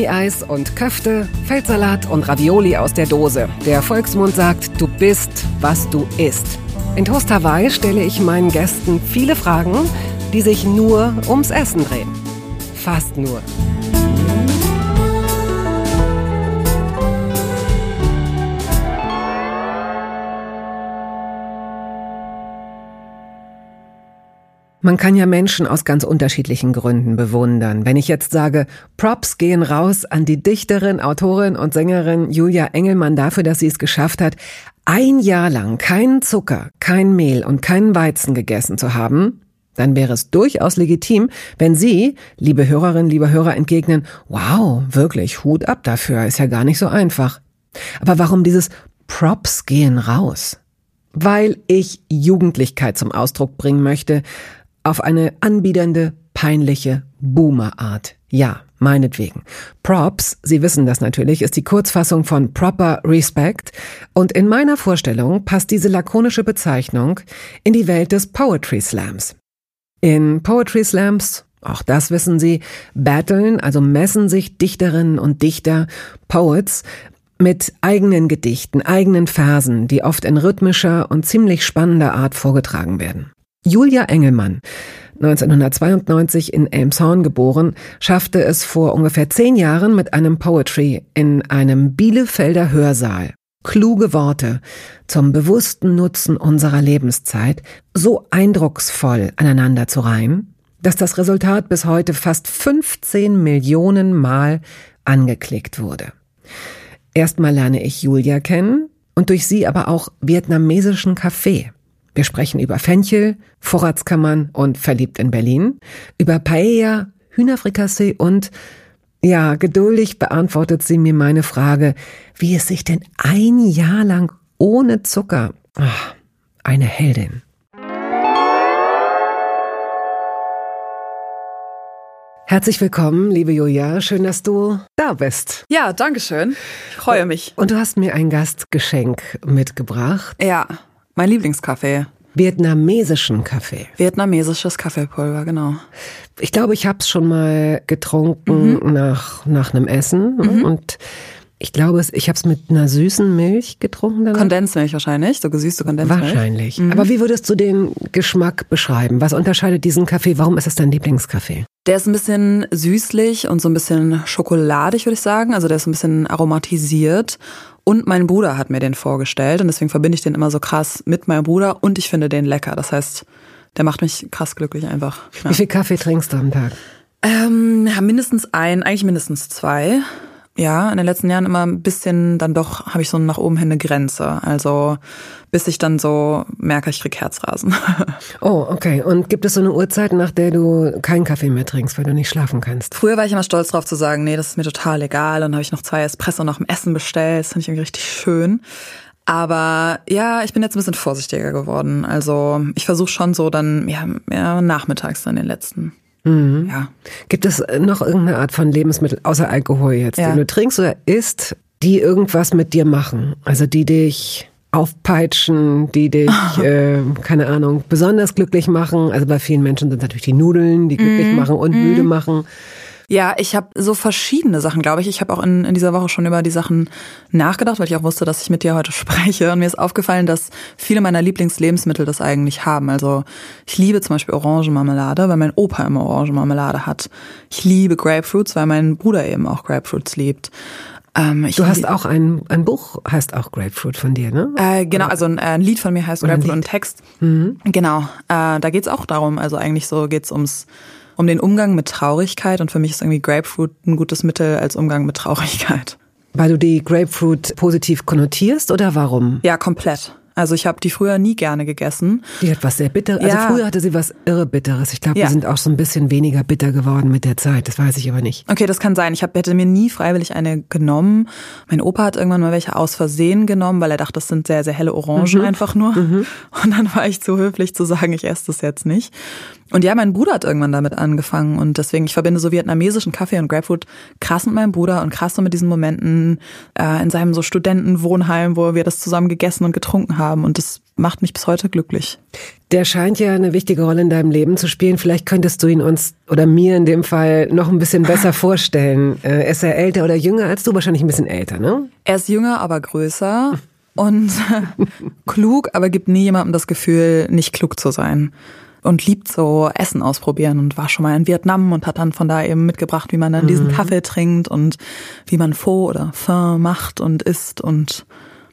Mini-Eis und Köfte, Feldsalat und Ravioli aus der Dose. Der Volksmund sagt, du bist, was du isst. In Toast Hawaii stelle ich meinen Gästen viele Fragen, die sich nur ums Essen drehen. Fast nur. Man kann ja Menschen aus ganz unterschiedlichen Gründen bewundern. Wenn ich jetzt sage, Props gehen raus an die Dichterin, Autorin und Sängerin Julia Engelmann dafür, dass sie es geschafft hat, 1 Jahr lang keinen Zucker, kein Mehl und keinen Weizen gegessen zu haben, dann wäre es durchaus legitim, wenn Sie, liebe Hörerinnen, lieber Hörer, entgegnen, wow, wirklich, Hut ab dafür, ist ja gar nicht so einfach. Aber warum dieses Props gehen raus? Weil ich Jugendlichkeit zum Ausdruck bringen möchte, auf eine anbiedernde, peinliche Boomer-Art. Ja, meinetwegen. Props, Sie wissen das natürlich, ist die Kurzfassung von Proper Respect. Und in meiner Vorstellung passt diese lakonische Bezeichnung in die Welt des Poetry Slams. In Poetry Slams, auch das wissen Sie, battlen, also messen sich Dichterinnen und Dichter, Poets, mit eigenen Gedichten, eigenen Versen, die oft in rhythmischer und ziemlich spannender Art vorgetragen werden. Julia Engelmann, 1992 in Elmshorn geboren, schaffte es vor ungefähr 10 Jahren mit einem Poetry in einem Bielefelder Hörsaal. Kluge Worte zum bewussten Nutzen unserer Lebenszeit so eindrucksvoll aneinander zu reimen, dass das Resultat bis heute fast 15 Millionen Mal angeklickt wurde. Erstmal lerne ich Julia kennen und durch sie aber auch vietnamesischen Kaffee. Wir sprechen über Fenchel, Vorratskammern und Verliebt in Berlin, über Paella, Hühnerfrikassee und, ja, geduldig beantwortet sie mir meine Frage, wie es sich denn 1 Jahr lang ohne Zucker, ach, eine Heldin. Herzlich willkommen, liebe Julia. Schön, dass du da bist. Ja, danke schön. Ich freue mich. Und du hast mir ein Gastgeschenk mitgebracht. Ja, mein Lieblingskaffee. Vietnamesischen Kaffee. Vietnamesisches Kaffeepulver, genau. Ich glaube, ich habe es schon mal getrunken nach einem Essen. Mhm. Und ich glaube, ich habe es mit einer süßen Milch getrunken. Danach. Kondensmilch wahrscheinlich, so gesüßte Kondensmilch. Wahrscheinlich. Mhm. Aber wie würdest du den Geschmack beschreiben? Was unterscheidet diesen Kaffee? Warum ist es dein Lieblingskaffee? Der ist ein bisschen süßlich und so ein bisschen schokoladig, würde ich sagen. Also der ist ein bisschen aromatisiert. Und mein Bruder hat mir den vorgestellt und deswegen verbinde ich den immer so krass mit meinem Bruder und ich finde den lecker. Das heißt, der macht mich krass glücklich einfach. Ja. Wie viel Kaffee trinkst du am Tag? Mindestens 2. Ja, in den letzten Jahren immer ein bisschen, dann doch habe ich so nach oben hin eine Grenze. Also bis ich dann so merke, ich kriege Herzrasen. Oh, okay. Und gibt es so eine Uhrzeit, nach der du keinen Kaffee mehr trinkst, weil du nicht schlafen kannst? Früher war ich immer stolz drauf zu sagen, nee, das ist mir total egal. Dann habe ich noch 2 Espresso nach dem Essen bestellt. Das finde ich irgendwie richtig schön. Aber ja, ich bin jetzt ein bisschen vorsichtiger geworden. Also ich versuche schon so dann, ja nachmittags dann den letzten. Mhm. Ja. Gibt es noch irgendeine Art von Lebensmittel, außer Alkohol jetzt, ja, den du trinkst oder isst, die irgendwas mit dir machen? Also die dich aufpeitschen, die dich, keine Ahnung, besonders glücklich machen. Also bei vielen Menschen sind natürlich die Nudeln, die glücklich machen und müde machen. Ja, ich habe so verschiedene Sachen, glaube ich. Ich habe auch in dieser Woche schon über die Sachen nachgedacht, weil ich auch wusste, dass ich mit dir heute spreche. Und mir ist aufgefallen, dass viele meiner Lieblingslebensmittel das eigentlich haben. Also ich liebe zum Beispiel Orangenmarmelade, weil mein Opa immer Orangenmarmelade hat. Ich liebe Grapefruits, weil mein Bruder eben auch Grapefruits liebt. Du hast auch ein Buch, heißt auch Grapefruit von dir, ne? Genau, also ein Lied von mir heißt Grapefruit und ein Text. Mhm. Genau, da geht's auch darum. Also eigentlich so geht's um den Umgang mit Traurigkeit und für mich ist irgendwie Grapefruit ein gutes Mittel als Umgang mit Traurigkeit. Weil du die Grapefruit positiv konnotierst oder warum? Ja, komplett. Also ich habe die früher nie gerne gegessen. Die hat was sehr Bitteres. Ja. Also früher hatte sie was irre Bitteres. Ich glaube, ja, die sind auch so ein bisschen weniger bitter geworden mit der Zeit. Das weiß ich aber nicht. Okay, das kann sein. Ich hätte mir nie freiwillig eine genommen. Mein Opa hat irgendwann mal welche aus Versehen genommen, weil er dachte, das sind sehr, sehr helle Orangen einfach nur. Mhm. Und dann war ich zu höflich zu sagen, ich esse das jetzt nicht. Und ja, mein Bruder hat irgendwann damit angefangen. Und deswegen, ich verbinde so vietnamesischen Kaffee und Grapefruit krass mit meinem Bruder und krass so mit diesen Momenten in seinem so Studentenwohnheim, wo wir das zusammen gegessen und getrunken haben. haben und das macht mich bis heute glücklich. Der scheint ja eine wichtige Rolle in deinem Leben zu spielen. Vielleicht könntest du ihn uns oder mir in dem Fall noch ein bisschen besser vorstellen. Ist er älter oder jünger als du? Wahrscheinlich ein bisschen älter, ne? Er ist jünger, aber größer und klug, aber gibt nie jemandem das Gefühl, nicht klug zu sein. Und liebt so Essen ausprobieren und war schon mal in Vietnam und hat dann von da eben mitgebracht, wie man dann diesen Kaffee trinkt und wie man Pho oder Pho macht und isst und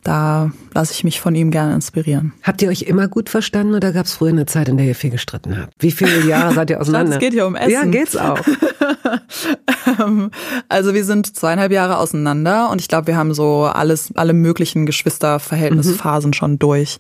da lasse ich mich von ihm gerne inspirieren. Habt ihr euch immer gut verstanden oder gab es früher eine Zeit, in der ihr viel gestritten habt? Wie viele Jahre seid ihr auseinander? Es geht ja um Essen. Ja, geht's auch. Also wir sind 2,5 Jahre auseinander und ich glaube, wir haben so alle möglichen Geschwisterverhältnisphasen schon durch.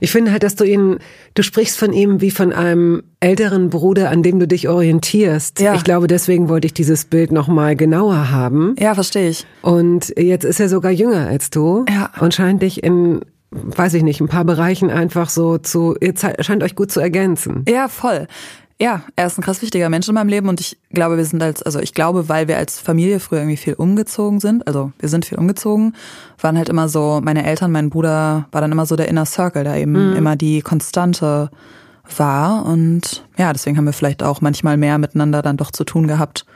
Ich finde halt, dass du sprichst von ihm wie von einem älteren Bruder, an dem du dich orientierst. Ja. Ich glaube, deswegen wollte ich dieses Bild nochmal genauer haben. Ja, verstehe ich. Und jetzt ist er sogar jünger als du. Ja. Und scheint dich in, weiß ich nicht, ein paar Bereichen einfach so ihr scheint euch gut zu ergänzen. Ja, voll. Ja, er ist ein krass wichtiger Mensch in meinem Leben und ich glaube, weil wir als Familie früher irgendwie viel umgezogen sind, also wir sind viel umgezogen, waren halt immer so, meine Eltern, mein Bruder war dann immer so der Inner Circle, der eben immer die Konstante war und ja, deswegen haben wir vielleicht auch manchmal mehr miteinander dann doch zu tun gehabt.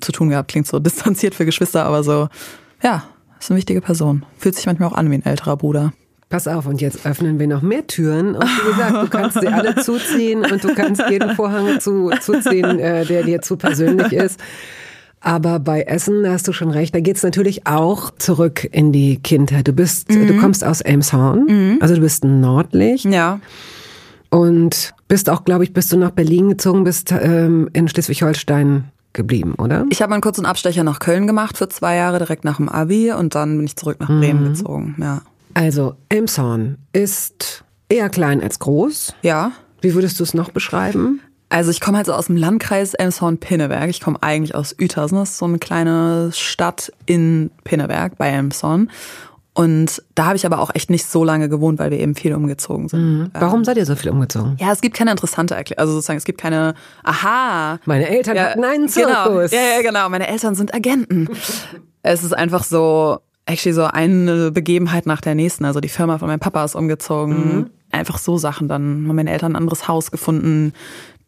Zu tun gehabt klingt so distanziert für Geschwister, aber so, ja, ist eine wichtige Person. Fühlt sich manchmal auch an wie ein älterer Bruder. Pass auf, und jetzt öffnen wir noch mehr Türen. Und wie gesagt, du kannst sie alle zuziehen und du kannst jeden Vorhang zuziehen, der dir zu persönlich ist. Aber bei Essen, da hast du schon recht, da geht's natürlich auch zurück in die Kindheit. Du kommst aus Elmshorn, also du bist ein Nordlicht. Ja. Und bist auch, glaube ich, bis du nach Berlin gezogen bist, in Schleswig-Holstein geblieben, oder? Ich habe mal einen kurzen Abstecher nach Köln gemacht für 2 Jahre direkt nach dem Abi und dann bin ich zurück nach Bremen gezogen, ja. Also, Elmshorn ist eher klein als groß. Ja. Wie würdest du es noch beschreiben? Also, ich komme halt so aus dem Landkreis Elmshorn-Pinneberg. Ich komme eigentlich aus Uetersen. Das ist so eine kleine Stadt in Pinneberg bei Elmshorn. Und da habe ich aber auch echt nicht so lange gewohnt, weil wir eben viel umgezogen sind. Mhm. Warum seid ihr so viel umgezogen? Ja, es gibt keine interessante Erklärung. Also sozusagen, es gibt keine, meine Eltern hatten einen Zirkus. Genau. Ja, genau. Meine Eltern sind Agenten. Es ist einfach so... Actually so eine Begebenheit nach der nächsten. Also die Firma von meinem Papa ist umgezogen. Mhm. Einfach so Sachen. Dann haben meine Eltern ein anderes Haus gefunden,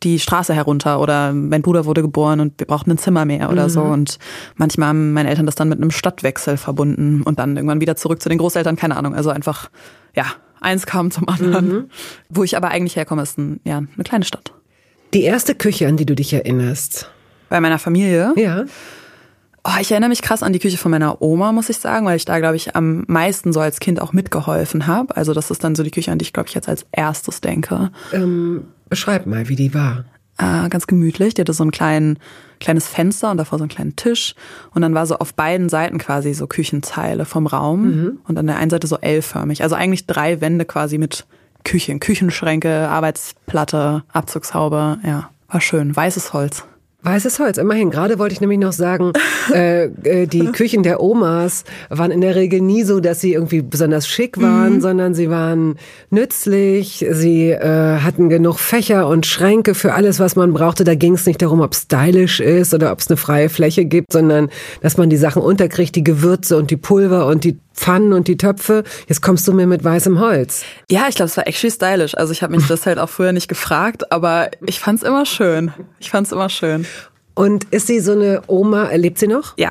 die Straße herunter oder mein Bruder wurde geboren und wir brauchten ein Zimmer mehr oder so. Und manchmal haben meine Eltern das dann mit einem Stadtwechsel verbunden und dann irgendwann wieder zurück zu den Großeltern. Keine Ahnung. Also einfach, ja, eins kam zum anderen. Mhm. Wo ich aber eigentlich herkomme, ist eine kleine Stadt. Die erste Küche, an die du dich erinnerst? Bei meiner Familie? Ja. Oh, ich erinnere mich krass an die Küche von meiner Oma, muss ich sagen, weil ich da, glaube ich, am meisten so als Kind auch mitgeholfen habe. Also das ist dann so die Küche, an die ich, glaube ich, jetzt als erstes denke. Beschreib mal, wie die war. Ganz gemütlich. Die hatte so ein kleines Fenster und davor so einen kleinen Tisch. Und dann war so auf beiden Seiten quasi so Küchenzeile vom Raum. Mhm. Und an der einen Seite so L-förmig. Also eigentlich 3 Wände quasi mit Küchenschränke, Arbeitsplatte, Abzugshaube. Ja, war schön. Weißes Holz. Weißes Holz, immerhin. Gerade wollte ich nämlich noch sagen, die Küchen der Omas waren in der Regel nie so, dass sie irgendwie besonders schick waren, sondern sie waren nützlich, sie hatten genug Fächer und Schränke für alles, was man brauchte. Da ging es nicht darum, ob es stylisch ist oder ob es eine freie Fläche gibt, sondern dass man die Sachen unterkriegt, die Gewürze und die Pulver und die Pfannen und die Töpfe. Jetzt kommst du mir mit weißem Holz. Ja, ich glaube, es war actually stylisch. Also ich habe mich das halt auch früher nicht gefragt, aber ich fand's immer schön. Und ist sie so eine Oma, lebt sie noch? Ja.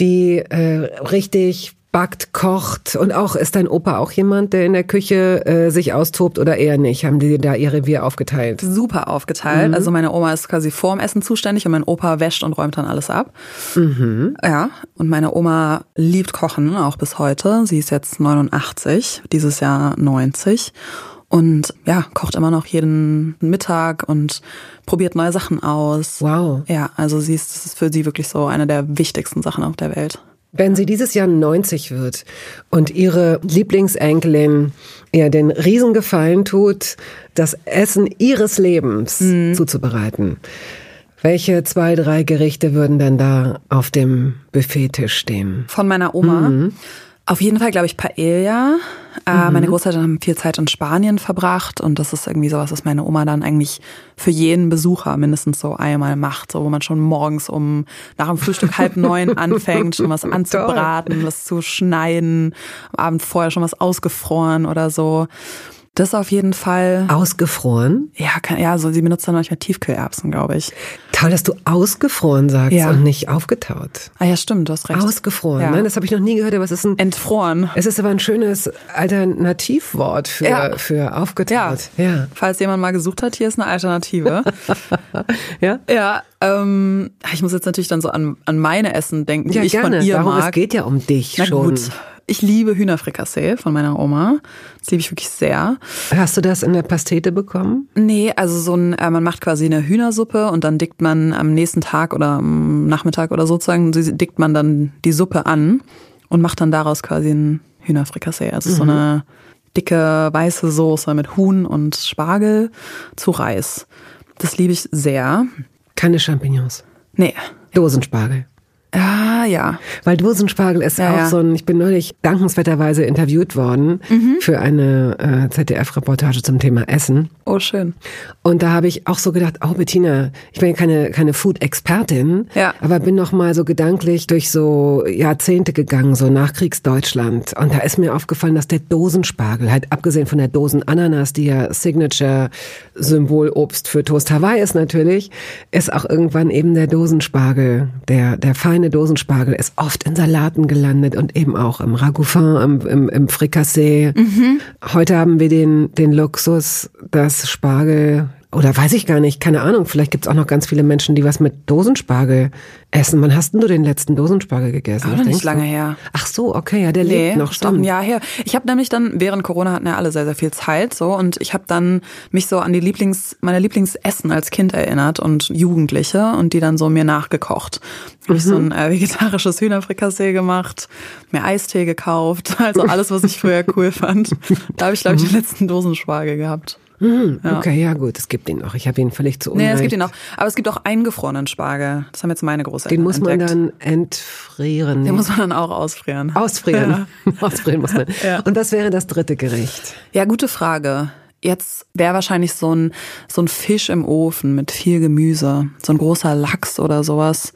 Die richtig backt, kocht und auch, ist dein Opa auch jemand, der in der Küche sich austobt oder eher nicht? Haben die da ihr Revier aufgeteilt? Super aufgeteilt. Also meine Oma ist quasi vorm Essen zuständig und mein Opa wäscht und räumt dann alles ab. Mhm. Ja, und meine Oma liebt Kochen, auch bis heute. Sie ist jetzt 89, dieses Jahr 90. Und ja, kocht immer noch jeden Mittag und probiert neue Sachen aus. Wow. Ja, also das ist für sie wirklich so eine der wichtigsten Sachen auf der Welt. Wenn sie dieses Jahr 90 wird und ihre Lieblingsenkelin ihr den Riesengefallen tut, das Essen ihres Lebens zuzubereiten, welche 2, 3 Gerichte würden dann da auf dem Buffettisch stehen? Von meiner Oma? Auf jeden Fall, glaube ich, Paella. Meine Großeltern haben viel Zeit in Spanien verbracht und das ist irgendwie sowas, was meine Oma dann eigentlich für jeden Besucher mindestens so einmal macht, so wo man schon morgens nach dem Frühstück 8:30 anfängt, schon was anzubraten, was zu schneiden, am Abend vorher schon was ausgefroren oder so. Das auf jeden Fall. Ausgefroren? Ja, so sie benutzt dann manchmal Tiefkühlerbsen, glaube ich. Toll, dass du ausgefroren sagst und nicht aufgetaut. Ah ja, stimmt, du hast recht. Ausgefroren, ne? Das habe ich noch nie gehört, aber es ist ein... Entfroren. Es ist aber ein schönes Alternativwort für aufgetaut. Ja. Falls jemand mal gesucht hat, hier ist eine Alternative. Ja? Ja, ich muss jetzt natürlich dann so an meine Essen denken, die ich gerne. Von ihr Darum, mag. Es geht ja um dich Na, schon. Gut. Ich liebe Hühnerfrikassee von meiner Oma. Das liebe ich wirklich sehr. Hast du das in der Pastete bekommen? Nee, also man macht quasi eine Hühnersuppe und dann dickt man am nächsten Tag oder am Nachmittag oder sozusagen, dickt man dann die Suppe an und macht dann daraus quasi ein Hühnerfrikassee. Also so eine dicke weiße Soße mit Huhn und Spargel zu Reis. Das liebe ich sehr. Keine Champignons? Nee. Dosenspargel? Ah, ja. Weil Dosenspargel ist auch so ein, ich bin neulich dankenswerterweise interviewt worden für eine ZDF-Reportage zum Thema Essen. Oh, schön. Und da habe ich auch so gedacht, Bettina, ich bin ja keine Food-Expertin, aber bin noch mal so gedanklich durch so Jahrzehnte gegangen, so Nachkriegsdeutschland. Und da ist mir aufgefallen, dass der Dosenspargel, halt abgesehen von der Dosenananas, die ja Signature-Symbolobst für Toast Hawaii ist natürlich, ist auch irgendwann eben der Dosenspargel, der feine Dosenspargel ist oft in Salaten gelandet und eben auch im Ragoufin, im Frikassee. Heute haben wir den Luxus, dass Spargel, oder weiß ich gar nicht, keine Ahnung, vielleicht gibt es auch noch ganz viele Menschen, die was mit Dosenspargel essen. Wann hast denn du den letzten Dosenspargel gegessen? Auch noch nicht lange her. Ach so, okay, ja, der lebt noch. Stimmt. Ein Jahr her. Ich habe nämlich dann, während Corona hatten ja alle sehr, sehr viel Zeit so, und ich habe dann mich so an die meine Lieblingsessen als Kind erinnert und Jugendliche und die dann so mir nachgekocht. Habe ich so ein vegetarisches Hühnerfrikassee gemacht, mir Eistee gekauft, also alles, was ich früher cool fand. Da habe ich, glaube ich, den letzten Dosenspargel gehabt. Okay, ja gut, es gibt ihn noch. Ich habe ihn völlig zu Unrecht. Nee, es gibt ihn noch. Aber es gibt auch eingefrorenen Spargel. Das haben jetzt meine Großeltern entdeckt. Den muss man dann entfrieren. Den muss man dann auch ausfrieren. Ausfrieren. Ja. Ausfrieren muss man. Ja. Und was wäre das dritte Gericht? Ja, gute Frage. Jetzt wäre wahrscheinlich so ein Fisch im Ofen mit viel Gemüse. So ein großer Lachs oder sowas.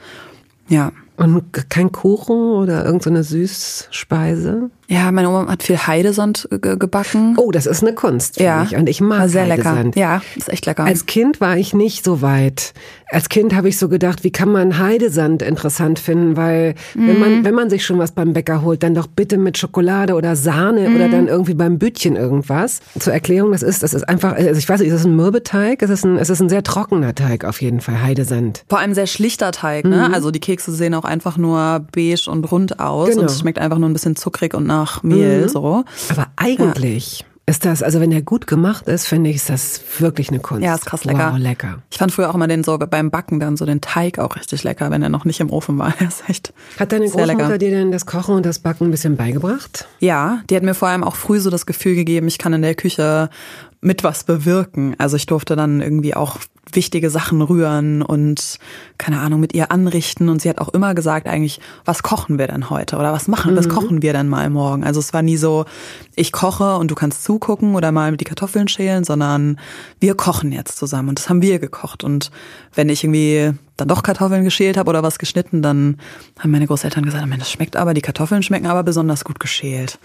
Ja. Und kein Kuchen oder irgendeine Süßspeise? Ja, meine Oma hat viel Heidesand gebacken. Oh, das ist eine Kunst, finde ich. Und ich mag sehr Heidesand. Lecker. Ja, ist echt lecker. Als Kind war ich nicht so weit. Als Kind habe ich so gedacht, wie kann man Heidesand interessant finden? Weil wenn man sich schon was beim Bäcker holt, dann doch bitte mit Schokolade oder Sahne oder dann irgendwie beim Bütchen irgendwas. Zur Erklärung, das ist einfach, also ich weiß nicht, ist das ein Mürbeteig? Es ist ein sehr trockener Teig auf jeden Fall, Heidesand. Vor allem sehr schlichter Teig, ne? Also die Kekse sehen auch einfach nur beige und rund aus. Genau. Und es schmeckt einfach nur ein bisschen zuckrig und nach Mehl. So. Aber eigentlich ist das, also wenn der gut gemacht ist, finde ich, ist das wirklich eine Kunst. Ja, ist krass lecker. Wow, lecker. Ich fand früher auch immer den so beim Backen dann so den Teig auch richtig lecker, wenn er noch nicht im Ofen war. Das ist echt Hat deine Großmutter dir denn das Kochen und das Backen ein bisschen beigebracht? Ja, die hat mir vor allem auch früh so das Gefühl gegeben, ich kann in der Küche mit was bewirken. Also ich durfte dann irgendwie auch wichtige Sachen rühren und, keine Ahnung, mit ihr anrichten. Und sie hat auch immer gesagt eigentlich, was kochen wir denn heute? Oder was kochen wir denn mal morgen? Also es war nie so, ich koche und du kannst zugucken oder mal die Kartoffeln schälen, sondern wir kochen jetzt zusammen. Und das haben wir gekocht. Und wenn ich irgendwie dann doch Kartoffeln geschält habe oder was geschnitten, dann haben meine Großeltern gesagt, Mensch, das schmeckt aber, die Kartoffeln schmecken aber besonders gut geschält.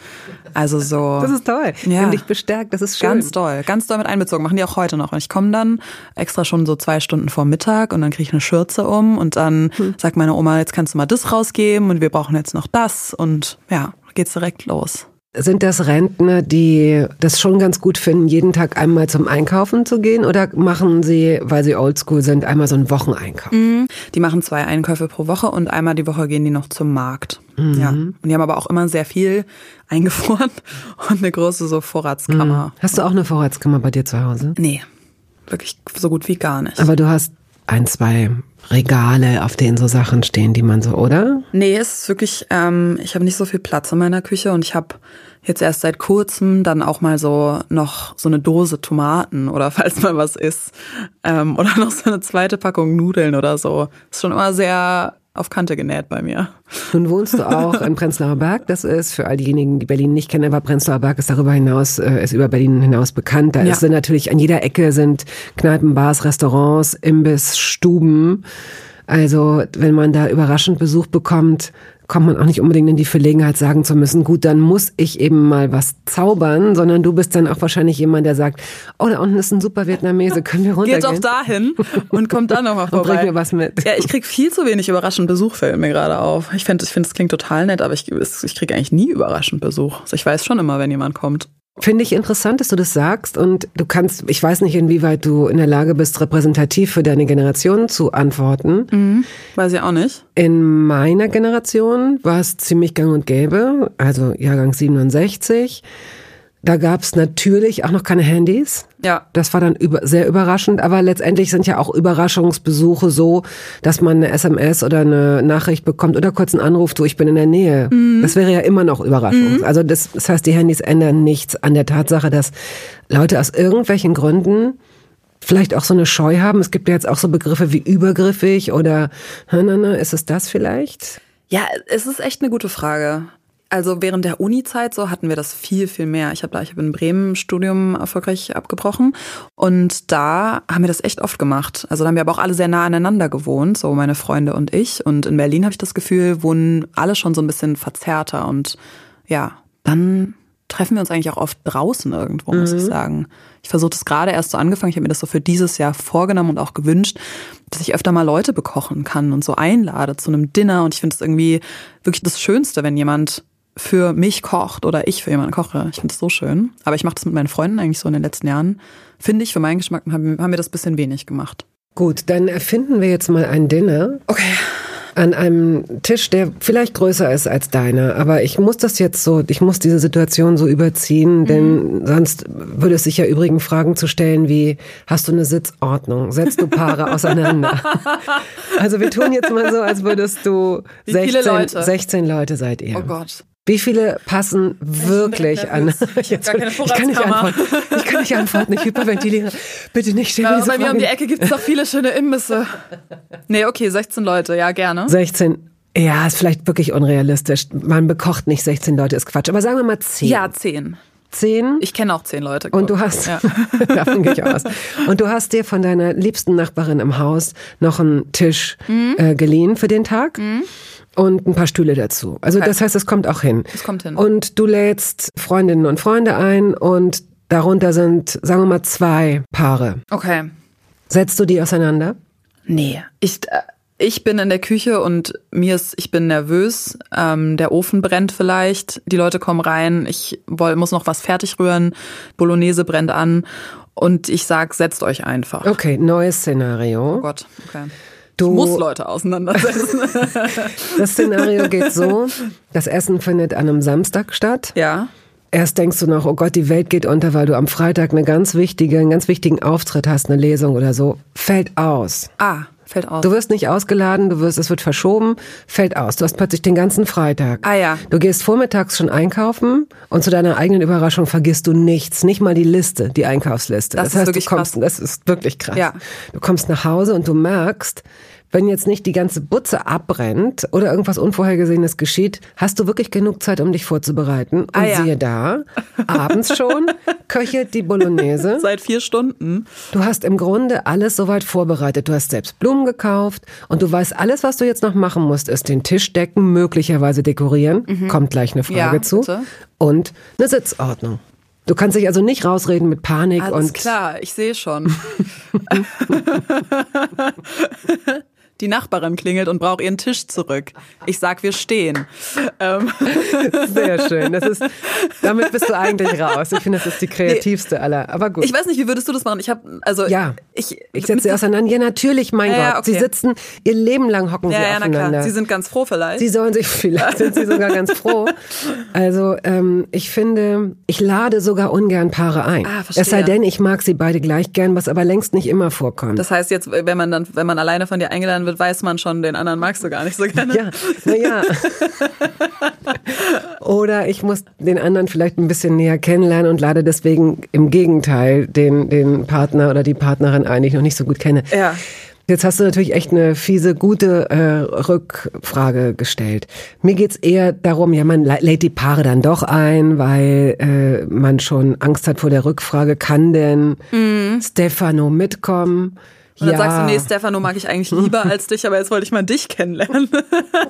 Also so. Das ist toll. Ja. Und dich bestärkt, das ist schön. Ganz doll mit einbezogen. Machen die auch heute noch. Und ich komme dann extra schon so 2 Stunden vor Mittag und dann kriege ich eine Schürze um und dann sagt meine Oma, jetzt kannst du mal das rausgeben und wir brauchen jetzt noch das und ja, geht's direkt los. Sind das Rentner, die das schon ganz gut finden, jeden Tag einmal zum Einkaufen zu gehen, oder machen sie, weil sie oldschool sind, einmal so einen Wocheneinkauf? Die machen 2 Einkäufe pro Woche und einmal die Woche gehen die noch zum Markt. Ja. Und die haben aber auch immer sehr viel eingefroren und eine große so Vorratskammer. Hast du auch eine Vorratskammer bei dir zu Hause? Nee, wirklich so gut wie gar nicht. Aber du hast 1, 2 Regale, auf denen so Sachen stehen, die man so, oder? Nee, es ist wirklich, ich habe nicht so viel Platz in meiner Küche und ich habe jetzt erst seit kurzem dann auch mal so noch so eine Dose Tomaten oder falls mal was ist, oder noch so eine 2. Packung Nudeln oder so. Ist schon immer sehr auf Kante genäht bei mir. Nun wohnst du auch in Prenzlauer Berg. Das ist für all diejenigen, die Berlin nicht kennen, aber Prenzlauer Berg ist darüber hinaus, ist über Berlin hinaus bekannt. Da sind natürlich an jeder Ecke sind Kneipen, Bars, Restaurants, Imbiss, Stuben. Also wenn man da überraschend Besuch bekommt, kommt man auch nicht unbedingt in die Verlegenheit, sagen zu müssen, gut, dann muss ich eben mal was zaubern, sondern du bist dann auch wahrscheinlich jemand, der sagt, oh, da unten ist ein super Vietnamese, können wir runtergehen? Geht doch dahin und kommt dann nochmal vorbei. Und bring mir was mit. Ja, ich krieg viel zu wenig überraschend Besuch, fällt mir gerade auf. Ich finde, es klingt total nett, aber ich kriege eigentlich nie überraschend Besuch. Also ich weiß schon immer, wenn jemand kommt. Finde ich interessant, dass du das sagst und du kannst, ich weiß nicht, inwieweit du in der Lage bist, repräsentativ für deine Generation zu antworten. Mhm, weiß ich auch nicht. In meiner Generation war es ziemlich gang und gäbe, also Jahrgang 67. Da gab es natürlich auch noch keine Handys. Ja. Das war dann sehr überraschend, aber letztendlich sind ja auch Überraschungsbesuche so, dass man eine SMS oder eine Nachricht bekommt oder kurz einen Anruf, du, ich bin in der Nähe. Mhm. Das wäre ja immer noch Überraschung. Mhm. Also das heißt, die Handys ändern nichts an der Tatsache, dass Leute aus irgendwelchen Gründen vielleicht auch so eine Scheu haben. Es gibt ja jetzt auch so Begriffe wie übergriffig oder ist es das vielleicht? Ja, es ist echt eine gute Frage. Also während der Uni-Zeit so hatten wir das viel, viel mehr. Ich habe in Bremen Studium erfolgreich abgebrochen und da haben wir das echt oft gemacht. Also da haben wir aber auch alle sehr nah aneinander gewohnt, so meine Freunde und ich. Und in Berlin habe ich das Gefühl, wohnen alle schon so ein bisschen verzerrter. Und ja, dann treffen wir uns eigentlich auch oft draußen irgendwo, muss ich sagen. Ich versuche das gerade erst so angefangen. Ich habe mir das so für dieses Jahr vorgenommen und auch gewünscht, dass ich öfter mal Leute bekochen kann und so einlade zu einem Dinner. Und ich finde es irgendwie wirklich das Schönste, wenn jemand für mich kocht oder ich für jemanden koche. Ich finde es so schön. Aber ich mache das mit meinen Freunden eigentlich so in den letzten Jahren. Finde ich, für meinen Geschmack haben wir das ein bisschen wenig gemacht. Gut, dann erfinden wir jetzt mal ein Dinner. Okay. An einem Tisch, der vielleicht größer ist als deiner. Aber ich muss diese Situation so überziehen, denn sonst würde es sich ja übrigen Fragen zu stellen wie, hast du eine Sitzordnung? Setzt du Paare auseinander? Also wir tun jetzt mal so, als würdest du 16 Leute seid ihr. Oh Gott. Wie viele passen wirklich an? Ich kann nicht antworten, ich hyperventiliere. Bitte nicht stehen. Bei mir um die Ecke gibt es doch viele schöne Imbisse. Nee, okay, 16 Leute, ja, gerne. 16, ja, ist vielleicht wirklich unrealistisch. Man bekocht nicht 16 Leute, ist Quatsch. Aber sagen wir mal 10. Ja, 10. 10. Ich kenne auch 10 Leute. Und du hast, ja. Davon gehe ich aus. Und du hast dir von deiner liebsten Nachbarin im Haus noch einen Tisch geliehen für den Tag. Mhm. Und ein paar Stühle dazu. Also okay. Das heißt, es kommt auch hin. Es kommt hin. Und du lädst Freundinnen und Freunde ein und darunter sind, sagen wir mal, 2 Paare. Okay. Setzt du die auseinander? Nee. Ich bin in der Küche und ich bin nervös. Der Ofen brennt vielleicht. Die Leute kommen rein. Ich muss noch was fertig rühren. Bolognese brennt an. Und ich sag, setzt euch einfach. Okay, neues Szenario. Oh Gott, okay. Du musst Leute auseinandersetzen. Das Szenario geht so, das Essen findet an einem Samstag statt. Ja. Erst denkst du noch, oh Gott, die Welt geht unter, weil du am Freitag einen ganz wichtigen Auftritt hast, eine Lesung oder so. Fällt aus. Fällt aus. Du wirst nicht ausgeladen, es wird verschoben, fällt aus. Du hast plötzlich den ganzen Freitag. Ja. Du gehst vormittags schon einkaufen und zu deiner eigenen Überraschung vergisst du nichts, nicht mal die Einkaufsliste. Das heißt, das ist wirklich krass. Ja. Du kommst nach Hause und du merkst, wenn jetzt nicht die ganze Butze abbrennt oder irgendwas Unvorhergesehenes geschieht, hast du wirklich genug Zeit, um dich vorzubereiten. Und siehe da, abends schon köchelt die Bolognese. Seit 4 Stunden. Du hast im Grunde alles soweit vorbereitet. Du hast selbst Blumen gekauft und du weißt, alles, was du jetzt noch machen musst, ist den Tisch decken, möglicherweise dekorieren. Mhm. Kommt gleich eine Frage zu. Bitte. Und eine Sitzordnung. Du kannst dich also nicht rausreden mit Panik. Alles klar, ich sehe schon. Die Nachbarin klingelt und braucht ihren Tisch zurück. Ich sag, wir stehen. Sehr schön. Damit bist du eigentlich raus. Ich finde, das ist die kreativste aller. Aber gut. Ich weiß nicht, wie würdest du das machen? Ich setze sie auseinander. Ja, natürlich, mein Gott. Okay. Sie sitzen ihr Leben lang aufeinander. Klar. Sie sind ganz froh vielleicht. Vielleicht sind sie sogar ganz froh. Also ich finde, ich lade sogar ungern Paare ein. Verstehe. Es sei denn, ich mag sie beide gleich gern, was aber längst nicht immer vorkommt. Das heißt jetzt, wenn man alleine von dir eingeladen wird, weiß man schon, den anderen magst du gar nicht so gerne. Ja, naja. Oder ich muss den anderen vielleicht ein bisschen näher kennenlernen und lade deswegen im Gegenteil den Partner oder die Partnerin ein, die ich noch nicht so gut kenne. Ja. Jetzt hast du natürlich echt eine fiese, gute Rückfrage gestellt. Mir geht's eher darum, ja, man lädt die Paare dann doch ein, weil man schon Angst hat vor der Rückfrage, kann denn Stefano mitkommen? Und dann sagst du, nee, Stefano mag ich eigentlich lieber als dich, aber jetzt wollte ich mal dich kennenlernen.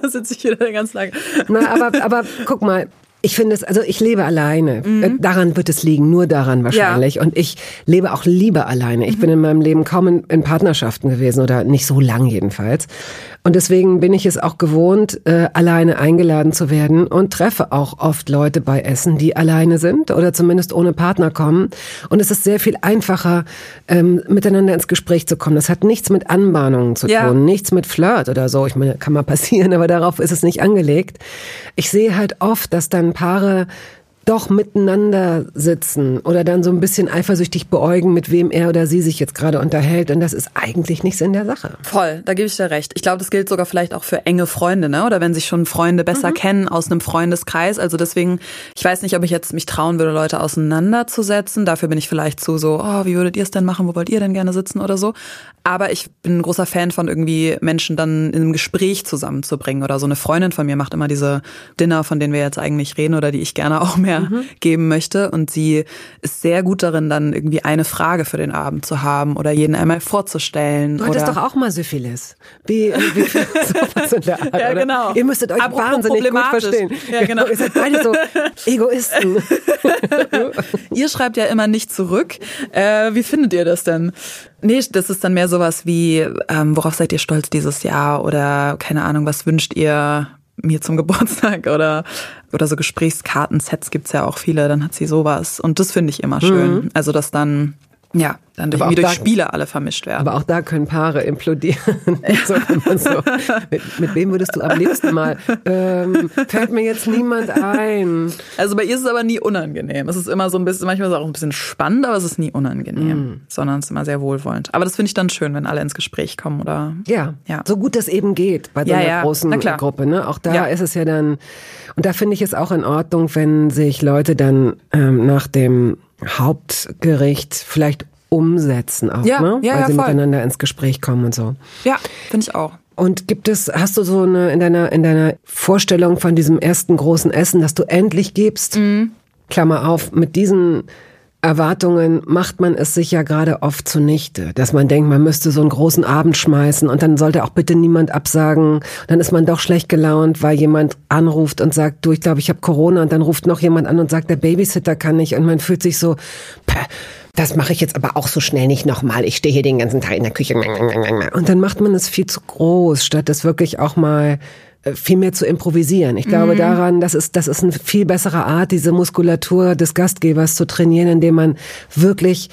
Da sitze ich wieder ganz lange. Na, aber guck mal. Ich finde es, also ich lebe alleine. Daran wird es liegen, nur daran wahrscheinlich. Ja. Und ich lebe auch lieber alleine. Ich bin in meinem Leben kaum in Partnerschaften gewesen oder nicht so lang jedenfalls. Und deswegen bin ich es auch gewohnt, alleine eingeladen zu werden und treffe auch oft Leute bei Essen, die alleine sind oder zumindest ohne Partner kommen. Und es ist sehr viel einfacher, miteinander ins Gespräch zu kommen. Das hat nichts mit Anbahnungen zu tun, nichts mit Flirt oder so. Ich meine, kann mal passieren, aber darauf ist es nicht angelegt. Ich sehe halt oft, dass dann Paare doch miteinander sitzen oder dann so ein bisschen eifersüchtig beäugen, mit wem er oder sie sich jetzt gerade unterhält. Und das ist eigentlich nichts in der Sache. Voll, da gebe ich dir recht. Ich glaube, das gilt sogar vielleicht auch für enge Freunde, ne? Oder wenn sich schon Freunde besser kennen aus einem Freundeskreis. Also deswegen, ich weiß nicht, ob ich jetzt mich trauen würde, Leute auseinanderzusetzen. Dafür bin ich vielleicht zu so, oh, wie würdet ihr es denn machen? Wo wollt ihr denn gerne sitzen oder so? Aber ich bin ein großer Fan von irgendwie Menschen dann in einem Gespräch zusammenzubringen. Oder so eine Freundin von mir macht immer diese Dinner, von denen wir jetzt eigentlich reden oder die ich gerne auch mehr geben möchte, und sie ist sehr gut darin, dann irgendwie eine Frage für den Abend zu haben oder jeden einmal vorzustellen. Du hattest doch auch mal Syphilis. Wie sowas in der Art, ja, genau. Oder? Ihr müsstet euch wahnsinnig gut verstehen. Ja, genau. Ihr seid beide so Egoisten. Ihr schreibt ja immer nicht zurück. Wie findet ihr das denn? Nee, das ist dann mehr sowas wie, worauf seid ihr stolz dieses Jahr, oder keine Ahnung, was wünscht ihr mir zum Geburtstag, oder so Gesprächskartensets gibt's ja auch viele, dann hat sie sowas. Und das finde ich immer schön. Also, dass dann, ja, dann durch Spiele alle vermischt werden. Aber auch da können Paare implodieren. So. Mit wem würdest du am liebsten mal? Fällt mir jetzt niemand ein. Also bei ihr ist es aber nie unangenehm. Es ist immer so ein bisschen, manchmal ist es auch ein bisschen spannend, aber es ist nie unangenehm, sondern es ist immer sehr wohlwollend. Aber das finde ich dann schön, wenn alle ins Gespräch kommen, oder? Ja, ja. So gut das eben geht bei so einer großen Gruppe. Ne? Auch da ist es ja dann, und da finde ich es auch in Ordnung, wenn sich Leute dann nach dem Hauptgericht vielleicht umsetzen auch, ne? Ja, weil sie miteinander ins Gespräch kommen und so. Ja, finde ich auch. Und hast du so eine in deiner Vorstellung von diesem ersten großen Essen, das du endlich gibst? Klammer auf, mit diesen Erwartungen macht man es sich ja gerade oft zunichte, dass man denkt, man müsste so einen großen Abend schmeißen und dann sollte auch bitte niemand absagen. Dann ist man doch schlecht gelaunt, weil jemand anruft und sagt, du, ich glaube, ich habe Corona, und dann ruft noch jemand an und sagt, der Babysitter kann nicht, und man fühlt sich so, das mache ich jetzt aber auch so schnell nicht nochmal. Ich stehe hier den ganzen Tag in der Küche. Und dann macht man es viel zu groß, statt das wirklich auch mal viel mehr zu improvisieren. Ich glaube daran, das ist eine viel bessere Art, diese Muskulatur des Gastgebers zu trainieren, indem man wirklich,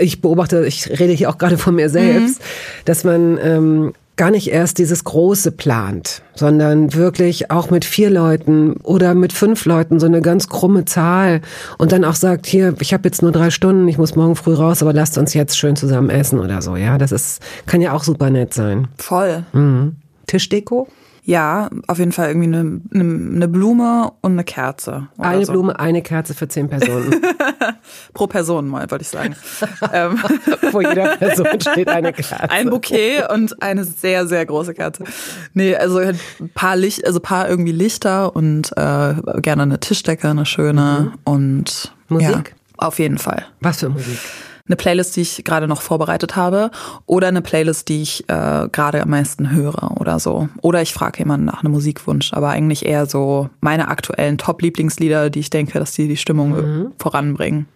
ich beobachte, ich rede hier auch gerade von mir selbst, dass man gar nicht erst dieses Große plant, sondern wirklich auch mit 4 Leuten oder mit 5 Leuten so eine ganz krumme Zahl, und dann auch sagt, hier, ich habe jetzt nur 3 Stunden, ich muss morgen früh raus, aber lasst uns jetzt schön zusammen essen oder so. Ja, das ist, kann ja auch super nett sein. Voll. Tischdeko? Ja, auf jeden Fall irgendwie eine Blume und eine Kerze. Eine Blume, eine Kerze für 10 Personen. Pro Person mal, wollte ich sagen. Vor jeder Person steht eine Kerze. Ein Bouquet und eine sehr, sehr große Kerze. Nee, also ein paar Lichter und gerne eine Tischdecke, eine schöne, und Musik? Ja, auf jeden Fall. Was für Musik? Eine Playlist, die ich gerade noch vorbereitet habe, oder eine Playlist, die ich gerade am meisten höre oder so. Oder ich frage jemanden nach einem Musikwunsch, aber eigentlich eher so meine aktuellen Top-Lieblingslieder, die ich denke, dass die Stimmung voranbringen.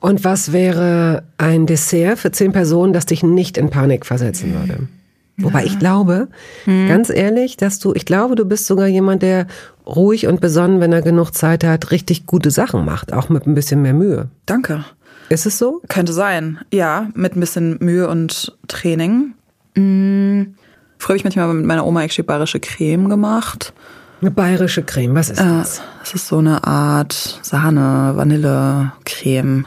Und was wäre ein Dessert für 10 Personen, das dich nicht in Panik versetzen würde? Wobei ich glaube, ganz ehrlich, du bist sogar jemand, der ruhig und besonnen, wenn er genug Zeit hat, richtig gute Sachen macht, auch mit ein bisschen mehr Mühe. Danke. Ist es so? Könnte sein, ja, mit ein bisschen Mühe und Training. Früher habe ich manchmal mit meiner Oma actually bayerische Creme gemacht. Eine bayerische Creme, was ist das? Es ist so eine Art Sahne-Vanille-Creme.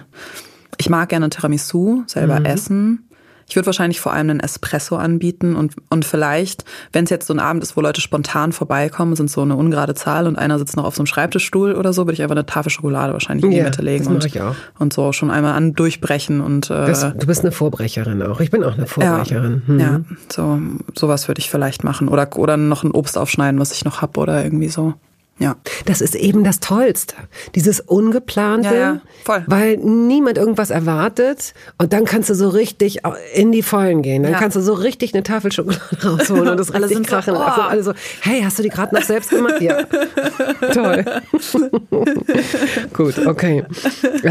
Ich mag gerne Tiramisu selber essen. Ich würde wahrscheinlich vor allem einen Espresso anbieten und vielleicht, wenn es jetzt so ein Abend ist, wo Leute spontan vorbeikommen, sind so eine ungerade Zahl und einer sitzt noch auf so einem Schreibtischstuhl oder so, würde ich einfach eine Tafel Schokolade wahrscheinlich in die Mitte legen und so schon einmal an durchbrechen. Und du bist eine Vorbrecherin auch. Ich bin auch eine Vorbrecherin. Ja, ja, sowas würde ich vielleicht machen oder noch ein Obst aufschneiden, was ich noch habe oder irgendwie so. Ja. Das ist eben das Tollste. Dieses Ungeplante, voll. Weil niemand irgendwas erwartet und dann kannst du so richtig in die Vollen gehen. Dann kannst du so richtig eine Tafel Schokolade rausholen und das richtig krachen lassen. Also alle so, hey, hast du die gerade noch selbst gemacht? Ja. Toll. Gut, okay.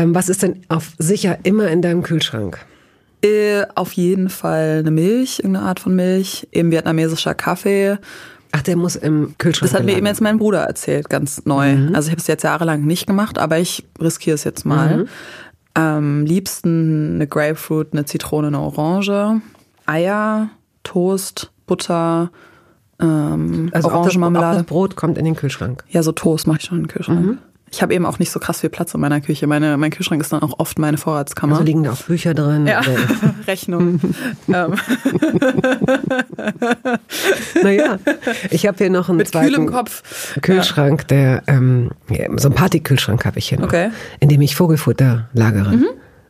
Was ist denn auf sicher immer in deinem Kühlschrank? Auf jeden Fall eine Milch, irgendeine Art von Milch, eben vietnamesischer Kaffee. Ach, der muss im Kühlschrank. Das hat mir eben jetzt mein Bruder erzählt, ganz neu. Mhm. Also ich habe es jetzt jahrelang nicht gemacht, aber ich riskiere es jetzt mal. Mhm. Am liebsten eine Grapefruit, eine Zitrone, eine Orange, Eier, Toast, Butter, also Orangenmarmelade. Auch das Brot kommt in den Kühlschrank. Ja, so Toast mache ich schon in den Kühlschrank. Mhm. Ich habe eben auch nicht so krass viel Platz in meiner Küche. Mein Kühlschrank ist dann auch oft meine Vorratskammer. Also liegen da auch Bücher drin. Ja, Rechnung. Naja, ich habe hier noch einen zweiten Kühlschrank, der so einen Partykühlschrank habe ich hier noch, in dem ich Vogelfutter lagere. Mhm.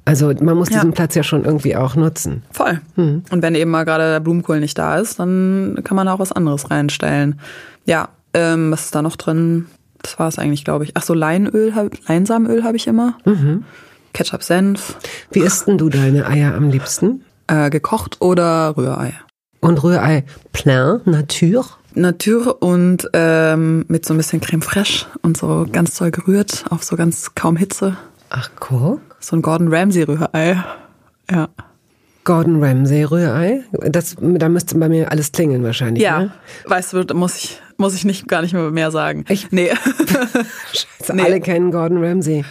Also man muss diesen Platz ja schon irgendwie auch nutzen. Voll. Hm. Und wenn eben mal gerade der Blumenkohl nicht da ist, dann kann man auch was anderes reinstellen. Ja, was ist da noch drin? Das war es eigentlich, glaube ich. Ach so, Leinsamenöl habe ich immer. Mhm. Ketchup, Senf. Wie isst denn du deine Eier am liebsten? Gekocht oder Rührei. Und Rührei plein, nature? Nature und mit so ein bisschen Creme fraiche und so ganz toll gerührt, auf so ganz kaum Hitze. Ach, cool. So ein Gordon Ramsay Rührei. Ja. Gordon Ramsay Rührei? Da müsste bei mir alles klingeln wahrscheinlich. Ja, ne? Weißt du, da muss ich gar nicht mehr sagen. Scheiße, alle kennen Gordon Ramsay.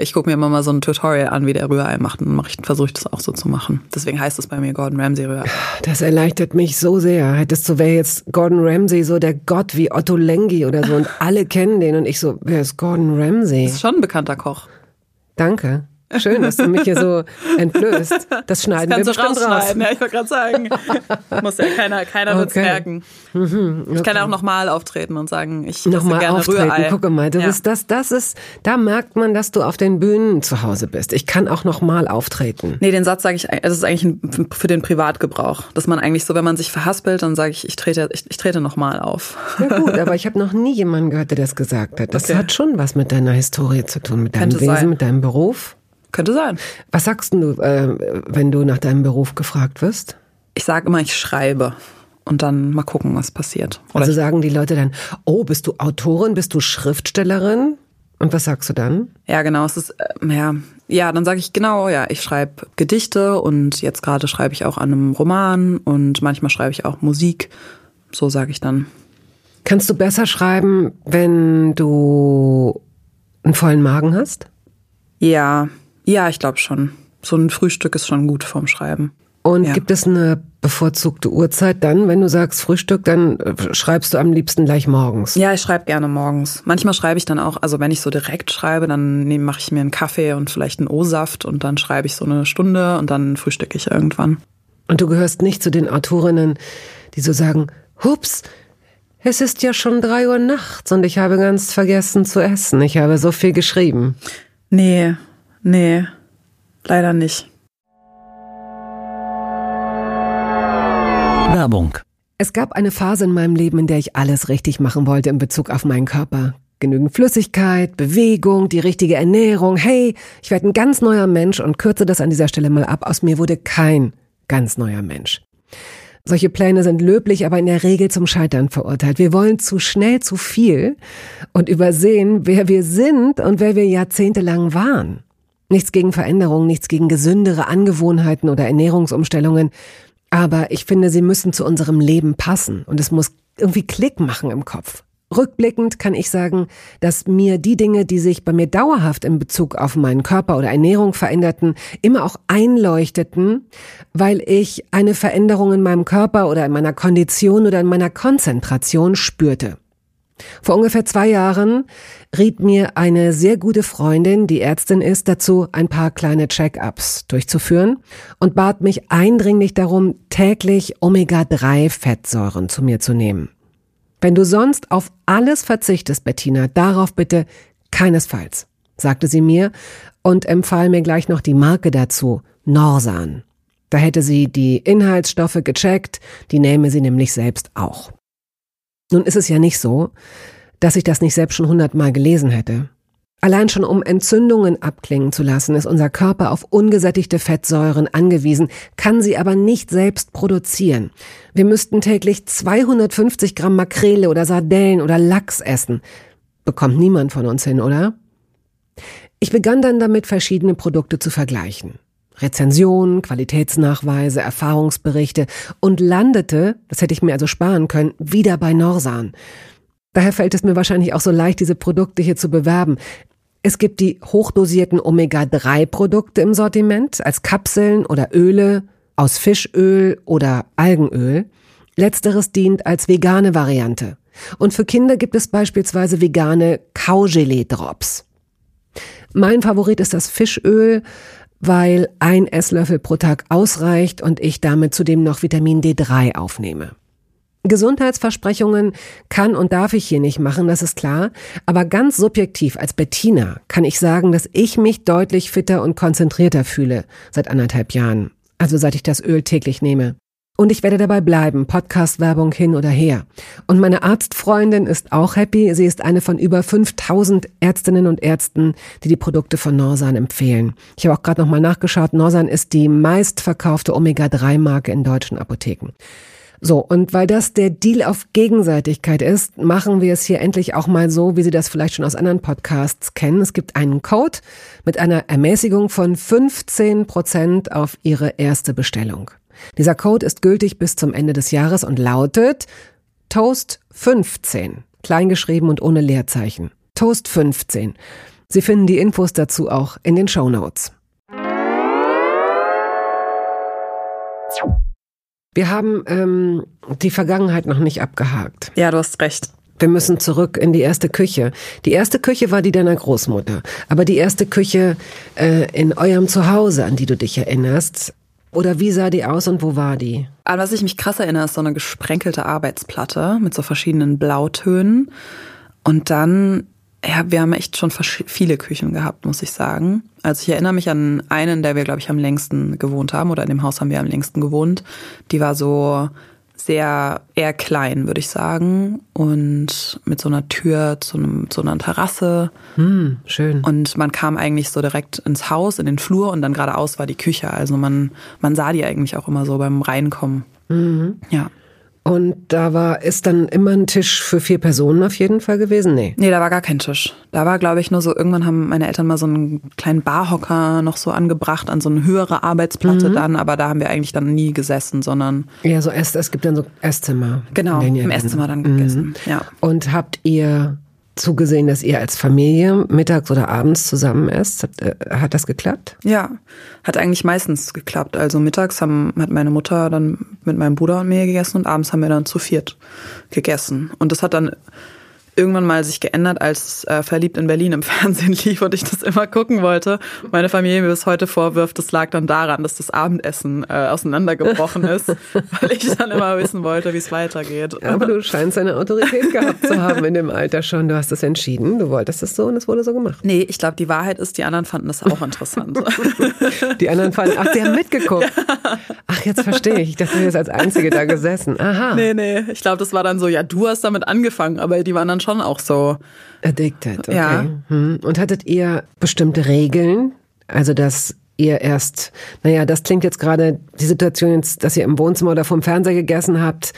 Ich gucke mir immer mal so ein Tutorial an, wie der Rührei macht und versuche ich das auch so zu machen. Deswegen heißt es bei mir Gordon Ramsay Rührei. Das erleichtert mich so sehr. Hättest du, wäre jetzt Gordon Ramsay so der Gott wie Ottolenghi oder so und alle kennen den und ich so, wer ist Gordon Ramsay? Das ist schon ein bekannter Koch. Danke. Schön, dass du mich hier so entblößt. Das schneiden wir bestimmt raus. Ja, ich wollte gerade sagen. Muss ja keiner wird's merken. Mhm, okay. Ich kann auch nochmal auftreten und sagen, ich esse gerne auftreten. Rührei. Gucke mal, da merkt man, dass du auf den Bühnen zu Hause bist. Ich kann auch nochmal auftreten. Nee, den Satz sage ich, das ist eigentlich für den Privatgebrauch. Dass man eigentlich so, wenn man sich verhaspelt, dann sage ich, ich trete nochmal auf. Ja gut, aber ich habe noch nie jemanden gehört, der das gesagt hat. Das hat schon was mit deiner Historie zu tun, mit deinem Wesen, mit deinem Beruf. Könnte sein. Was sagst du, wenn du nach deinem Beruf gefragt wirst? Ich sage immer, ich schreibe und dann mal gucken, was passiert. Oder also sagen die Leute dann, oh, bist du Autorin, bist du Schriftstellerin? Und was sagst du dann? Ja, genau, es ist, dann sage ich ich schreibe Gedichte und jetzt gerade schreibe ich auch an einem Roman und manchmal schreibe ich auch Musik, so sage ich dann. Kannst du besser schreiben, wenn du einen vollen Magen hast? Ja, ich glaube schon. So ein Frühstück ist schon gut vorm Schreiben. Und gibt es eine bevorzugte Uhrzeit dann, wenn du sagst Frühstück, dann schreibst du am liebsten gleich morgens? Ja, ich schreibe gerne morgens. Manchmal schreibe ich dann auch, also wenn ich so direkt schreibe, dann mache ich mir einen Kaffee und vielleicht einen O-Saft und dann schreibe ich so eine Stunde und dann frühstücke ich irgendwann. Und du gehörst nicht zu den Autorinnen, die so sagen, hups, es ist ja schon 3 Uhr nachts und ich habe ganz vergessen zu essen. Ich habe so viel geschrieben. Nee, leider nicht. Werbung. Es gab eine Phase in meinem Leben, in der ich alles richtig machen wollte in Bezug auf meinen Körper. Genügend Flüssigkeit, Bewegung, die richtige Ernährung. Hey, ich werde ein ganz neuer Mensch und kürze das an dieser Stelle mal ab. Aus mir wurde kein ganz neuer Mensch. Solche Pläne sind löblich, aber in der Regel zum Scheitern verurteilt. Wir wollen zu schnell zu viel und übersehen, wer wir sind und wer wir jahrzehntelang waren. Nichts gegen Veränderungen, nichts gegen gesündere Angewohnheiten oder Ernährungsumstellungen. Aber ich finde, sie müssen zu unserem Leben passen und es muss irgendwie Klick machen im Kopf. Rückblickend kann ich sagen, dass mir die Dinge, die sich bei mir dauerhaft in Bezug auf meinen Körper oder Ernährung veränderten, immer auch einleuchteten, weil ich eine Veränderung in meinem Körper oder in meiner Kondition oder in meiner Konzentration spürte. Vor ungefähr 2 Jahren riet mir eine sehr gute Freundin, die Ärztin ist, dazu, ein paar kleine Check-ups durchzuführen und bat mich eindringlich darum, täglich Omega-3-Fettsäuren zu mir zu nehmen. Wenn du sonst auf alles verzichtest, Bettina, darauf bitte keinesfalls, sagte sie mir und empfahl mir gleich noch die Marke dazu, Norsan. Da hätte sie die Inhaltsstoffe gecheckt, die nähme sie nämlich selbst auch. Nun ist es ja nicht so, dass ich das nicht selbst schon 100-mal gelesen hätte. Allein schon um Entzündungen abklingen zu lassen, ist unser Körper auf ungesättigte Fettsäuren angewiesen, kann sie aber nicht selbst produzieren. Wir müssten täglich 250 Gramm Makrele oder Sardellen oder Lachs essen. Bekommt niemand von uns hin, oder? Ich begann dann damit, verschiedene Produkte zu vergleichen. Rezensionen, Qualitätsnachweise, Erfahrungsberichte und landete, das hätte ich mir also sparen können, wieder bei Norsan. Daher fällt es mir wahrscheinlich auch so leicht, diese Produkte hier zu bewerben. Es gibt die hochdosierten Omega-3-Produkte im Sortiment als Kapseln oder Öle aus Fischöl oder Algenöl. Letzteres dient als vegane Variante. Und für Kinder gibt es beispielsweise vegane Kaugelee-Drops. Mein Favorit ist das Fischöl, weil ein Esslöffel pro Tag ausreicht und ich damit zudem noch Vitamin D3 aufnehme. Gesundheitsversprechungen kann und darf ich hier nicht machen, das ist klar. Aber ganz subjektiv als Bettina kann ich sagen, dass ich mich deutlich fitter und konzentrierter fühle seit 1,5 Jahren. Also seit ich das Öl täglich nehme. Und ich werde dabei bleiben, Podcast-Werbung hin oder her. Und meine Arztfreundin ist auch happy. Sie ist eine von über 5000 Ärztinnen und Ärzten, die die Produkte von Norsan empfehlen. Ich habe auch gerade nochmal nachgeschaut. Norsan ist die meistverkaufte Omega-3-Marke in deutschen Apotheken. So, und weil das der Deal auf Gegenseitigkeit ist, machen wir es hier endlich auch mal so, wie Sie das vielleicht schon aus anderen Podcasts kennen. Es gibt einen Code mit einer Ermäßigung von 15% auf Ihre erste Bestellung. Dieser Code ist gültig bis zum Ende des Jahres und lautet Toast 15, kleingeschrieben und ohne Leerzeichen. Toast 15. Sie finden die Infos dazu auch in den Shownotes. Wir haben die Vergangenheit noch nicht abgehakt. Ja, du hast recht. Wir müssen zurück in die erste Küche. Die erste Küche war die deiner Großmutter. Aber die erste Küche in eurem Zuhause, an die du dich erinnerst, oder wie sah die aus und wo war die? An was ich mich krass erinnere, ist so eine gesprenkelte Arbeitsplatte mit so verschiedenen Blautönen. Und dann, ja, wir haben echt schon viele Küchen gehabt, muss ich sagen. Also ich erinnere mich an einen, in der wir, glaube ich, am längsten gewohnt haben. Oder in dem Haus haben wir am längsten gewohnt. Die war so sehr, eher klein, würde ich sagen. Und mit so einer Tür zu einer Terrasse. Schön. Und man kam eigentlich so direkt ins Haus, in den Flur und dann geradeaus war die Küche. Also man sah die eigentlich auch immer so beim Reinkommen. Mhm. Ja. Und da ist dann immer ein Tisch für 4 Personen auf jeden Fall gewesen? Nee, da war gar kein Tisch. Da war, glaube ich, nur so, irgendwann haben meine Eltern mal so einen kleinen Barhocker noch so angebracht an so eine höhere Arbeitsplatte dann, aber da haben wir eigentlich dann nie gesessen, sondern... Ja, so es gibt dann so Esszimmer. Genau, im Esszimmer dann gegessen, ja. Und habt ihr zugesehen, dass ihr als Familie mittags oder abends zusammen esst? Hat das geklappt? Ja, hat eigentlich meistens geklappt. Also mittags hat meine Mutter dann mit meinem Bruder und mir gegessen und abends haben wir dann zu viert gegessen. Und das hat dann irgendwann mal sich geändert, als Verliebt in Berlin im Fernsehen lief und ich das immer gucken wollte. Meine Familie mir bis heute vorwirft, das lag dann daran, dass das Abendessen auseinandergebrochen ist, weil ich dann immer wissen wollte, wie es weitergeht. Ja, aber du scheinst eine Autorität gehabt zu haben in dem Alter schon. Du hast es entschieden, du wolltest es so und es wurde so gemacht. Nee, ich glaube, die Wahrheit ist, die anderen fanden das auch interessant. Die anderen fanden, ach, die haben mitgeguckt. Ja. Ach, jetzt verstehe ich. Ich dachte, du hast als Einzige da gesessen. Aha. Nee, ich glaube, das war dann so, ja, du hast damit angefangen, aber die waren dann schon auch so addicted, okay. Ja. Und hattet ihr bestimmte Regeln? Also, dass ihr erst, naja, das klingt jetzt gerade, die Situation jetzt, dass ihr im Wohnzimmer oder vom Fernseher gegessen habt,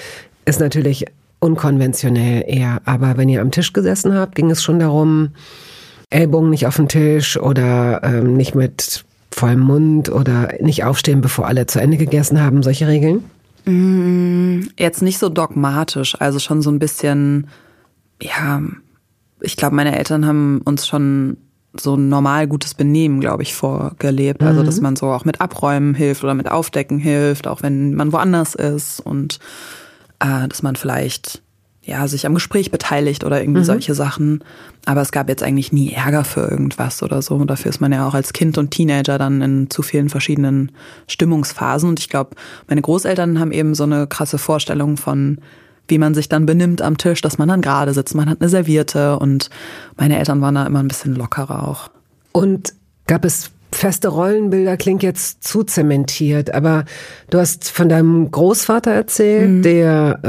ist natürlich unkonventionell eher. Aber wenn ihr am Tisch gesessen habt, ging es schon darum, Ellbogen nicht auf den Tisch oder nicht mit vollem Mund oder nicht aufstehen, bevor alle zu Ende gegessen haben, solche Regeln? Jetzt nicht so dogmatisch, also schon so ein bisschen... Ja, ich glaube, meine Eltern haben uns schon so ein normal gutes Benehmen, glaube ich, vorgelebt. Also, dass man so auch mit Abräumen hilft oder mit Aufdecken hilft, auch wenn man woanders ist. Und dass man vielleicht ja, sich am Gespräch beteiligt oder irgendwie solche Sachen. Aber es gab jetzt eigentlich nie Ärger für irgendwas oder so. Und dafür ist man ja auch als Kind und Teenager dann in zu vielen verschiedenen Stimmungsphasen. Und ich glaube, meine Großeltern haben eben so eine krasse Vorstellung von, wie man sich dann benimmt am Tisch, dass man dann gerade sitzt. Man hat eine Serviette und meine Eltern waren da immer ein bisschen lockerer auch. Und gab es feste Rollenbilder, klingt jetzt zu zementiert, aber du hast von deinem Großvater erzählt, der,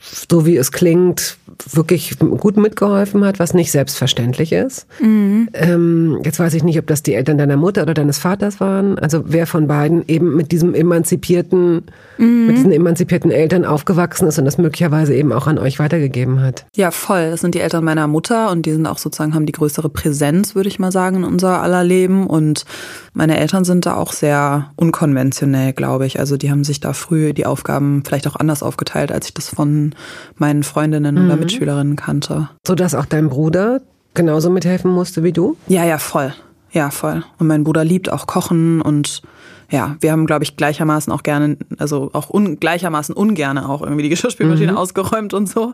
so wie es klingt, wirklich gut mitgeholfen hat, was nicht selbstverständlich ist. Jetzt weiß ich nicht, ob das die Eltern deiner Mutter oder deines Vaters waren. Also wer von beiden eben mit diesem emanzipierten, mit diesen emanzipierten Eltern aufgewachsen ist und das möglicherweise eben auch an euch weitergegeben hat. Ja, voll. Das sind die Eltern meiner Mutter und die sind auch sozusagen, haben die größere Präsenz, würde ich mal sagen, in unser aller Leben. Und meine Eltern sind da auch sehr unkonventionell, glaube ich. Also die haben sich da früh die Aufgaben vielleicht auch anders aufgeteilt, als ich das von meinen Freundinnen oder Mitschülerinnen kannte. Sodass auch dein Bruder genauso mithelfen musste wie du? Ja, ja, voll. Ja, voll. Und mein Bruder liebt auch Kochen und ja, wir haben, glaube ich, gleichermaßen auch gerne, also auch gleichermaßen ungerne auch irgendwie die Geschirrspülmaschine ausgeräumt und so.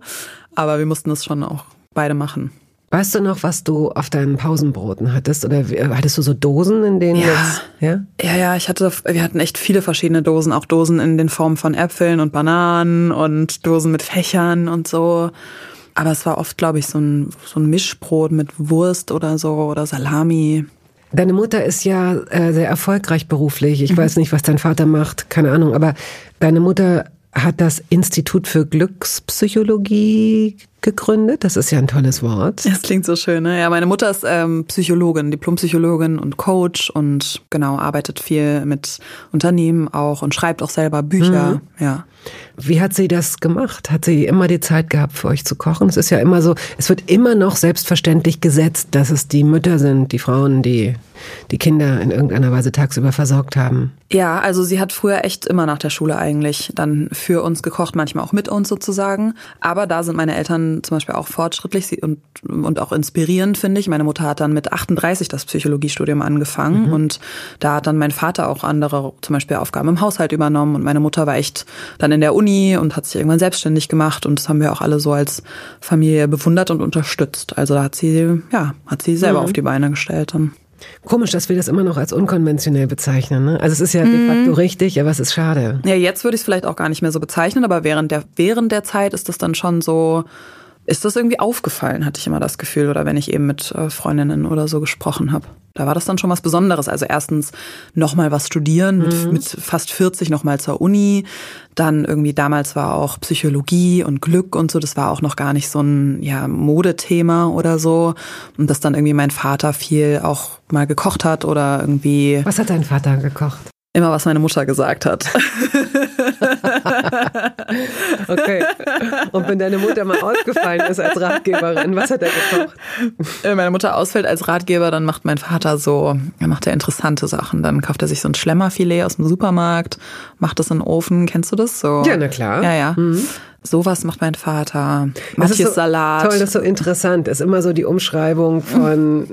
Aber wir mussten das schon auch beide machen. Weißt du noch, was du auf deinen Pausenbroten hattest? Oder hattest du so Dosen, in denen das? Ja? Ja, wir hatten echt viele verschiedene Dosen. Auch Dosen in den Formen von Äpfeln und Bananen und Dosen mit Fächern und so. Aber es war oft, glaube ich, so ein Mischbrot mit Wurst oder so oder Salami. Deine Mutter ist ja sehr erfolgreich beruflich. Ich weiß nicht, was dein Vater macht, keine Ahnung. Aber deine Mutter hat das Institut für Glückspsychologie gegründet. Das ist ja ein tolles Wort. Das klingt so schön, ne? Ja, meine Mutter ist Psychologin, Diplompsychologin und Coach und genau, arbeitet viel mit Unternehmen auch und schreibt auch selber Bücher. Ja. Wie hat sie das gemacht? Hat sie immer die Zeit gehabt, für euch zu kochen? Es ist ja immer so, es wird immer noch selbstverständlich gesetzt, dass es die Mütter sind, die Frauen, die die Kinder in irgendeiner Weise tagsüber versorgt haben. Ja, also sie hat früher echt immer nach der Schule eigentlich dann für uns gekocht, manchmal auch mit uns sozusagen. Aber da sind meine Eltern zum Beispiel auch fortschrittlich und auch inspirierend, finde ich. Meine Mutter hat dann mit 38 das Psychologiestudium angefangen und da hat dann mein Vater auch andere zum Beispiel Aufgaben im Haushalt übernommen und meine Mutter war echt dann in der Uni und hat sich irgendwann selbstständig gemacht und das haben wir auch alle so als Familie bewundert und unterstützt. Also da hat sie selber auf die Beine gestellt dann. Komisch, dass wir das immer noch als unkonventionell bezeichnen, ne? Also es ist ja de facto richtig, aber es ist schade. Ja, jetzt würde ich es vielleicht auch gar nicht mehr so bezeichnen, aber während der Zeit ist das dann schon so, ist das irgendwie aufgefallen, hatte ich immer das Gefühl, oder wenn ich eben mit Freundinnen oder so gesprochen habe. Da war das dann schon was Besonderes. Also erstens nochmal was studieren, mit fast 40 nochmal zur Uni. Dann irgendwie damals war auch Psychologie und Glück und so. Das war auch noch gar nicht so ein Modethema oder so. Und dass dann irgendwie mein Vater viel auch mal gekocht hat oder irgendwie... Was hat dein Vater gekocht? Immer, was meine Mutter gesagt hat. Okay. Und wenn deine Mutter mal ausgefallen ist als Ratgeberin, was hat er gekocht? Wenn meine Mutter ausfällt als Ratgeber, dann macht mein Vater er macht interessante Sachen. Dann kauft er sich so ein Schlemmerfilet aus dem Supermarkt, macht das in den Ofen. Kennst du das so? Ja, na klar. Ja. Sowas macht mein Vater. Matthias Salat. Toll, das ist so interessant. Ist immer so die Umschreibung von,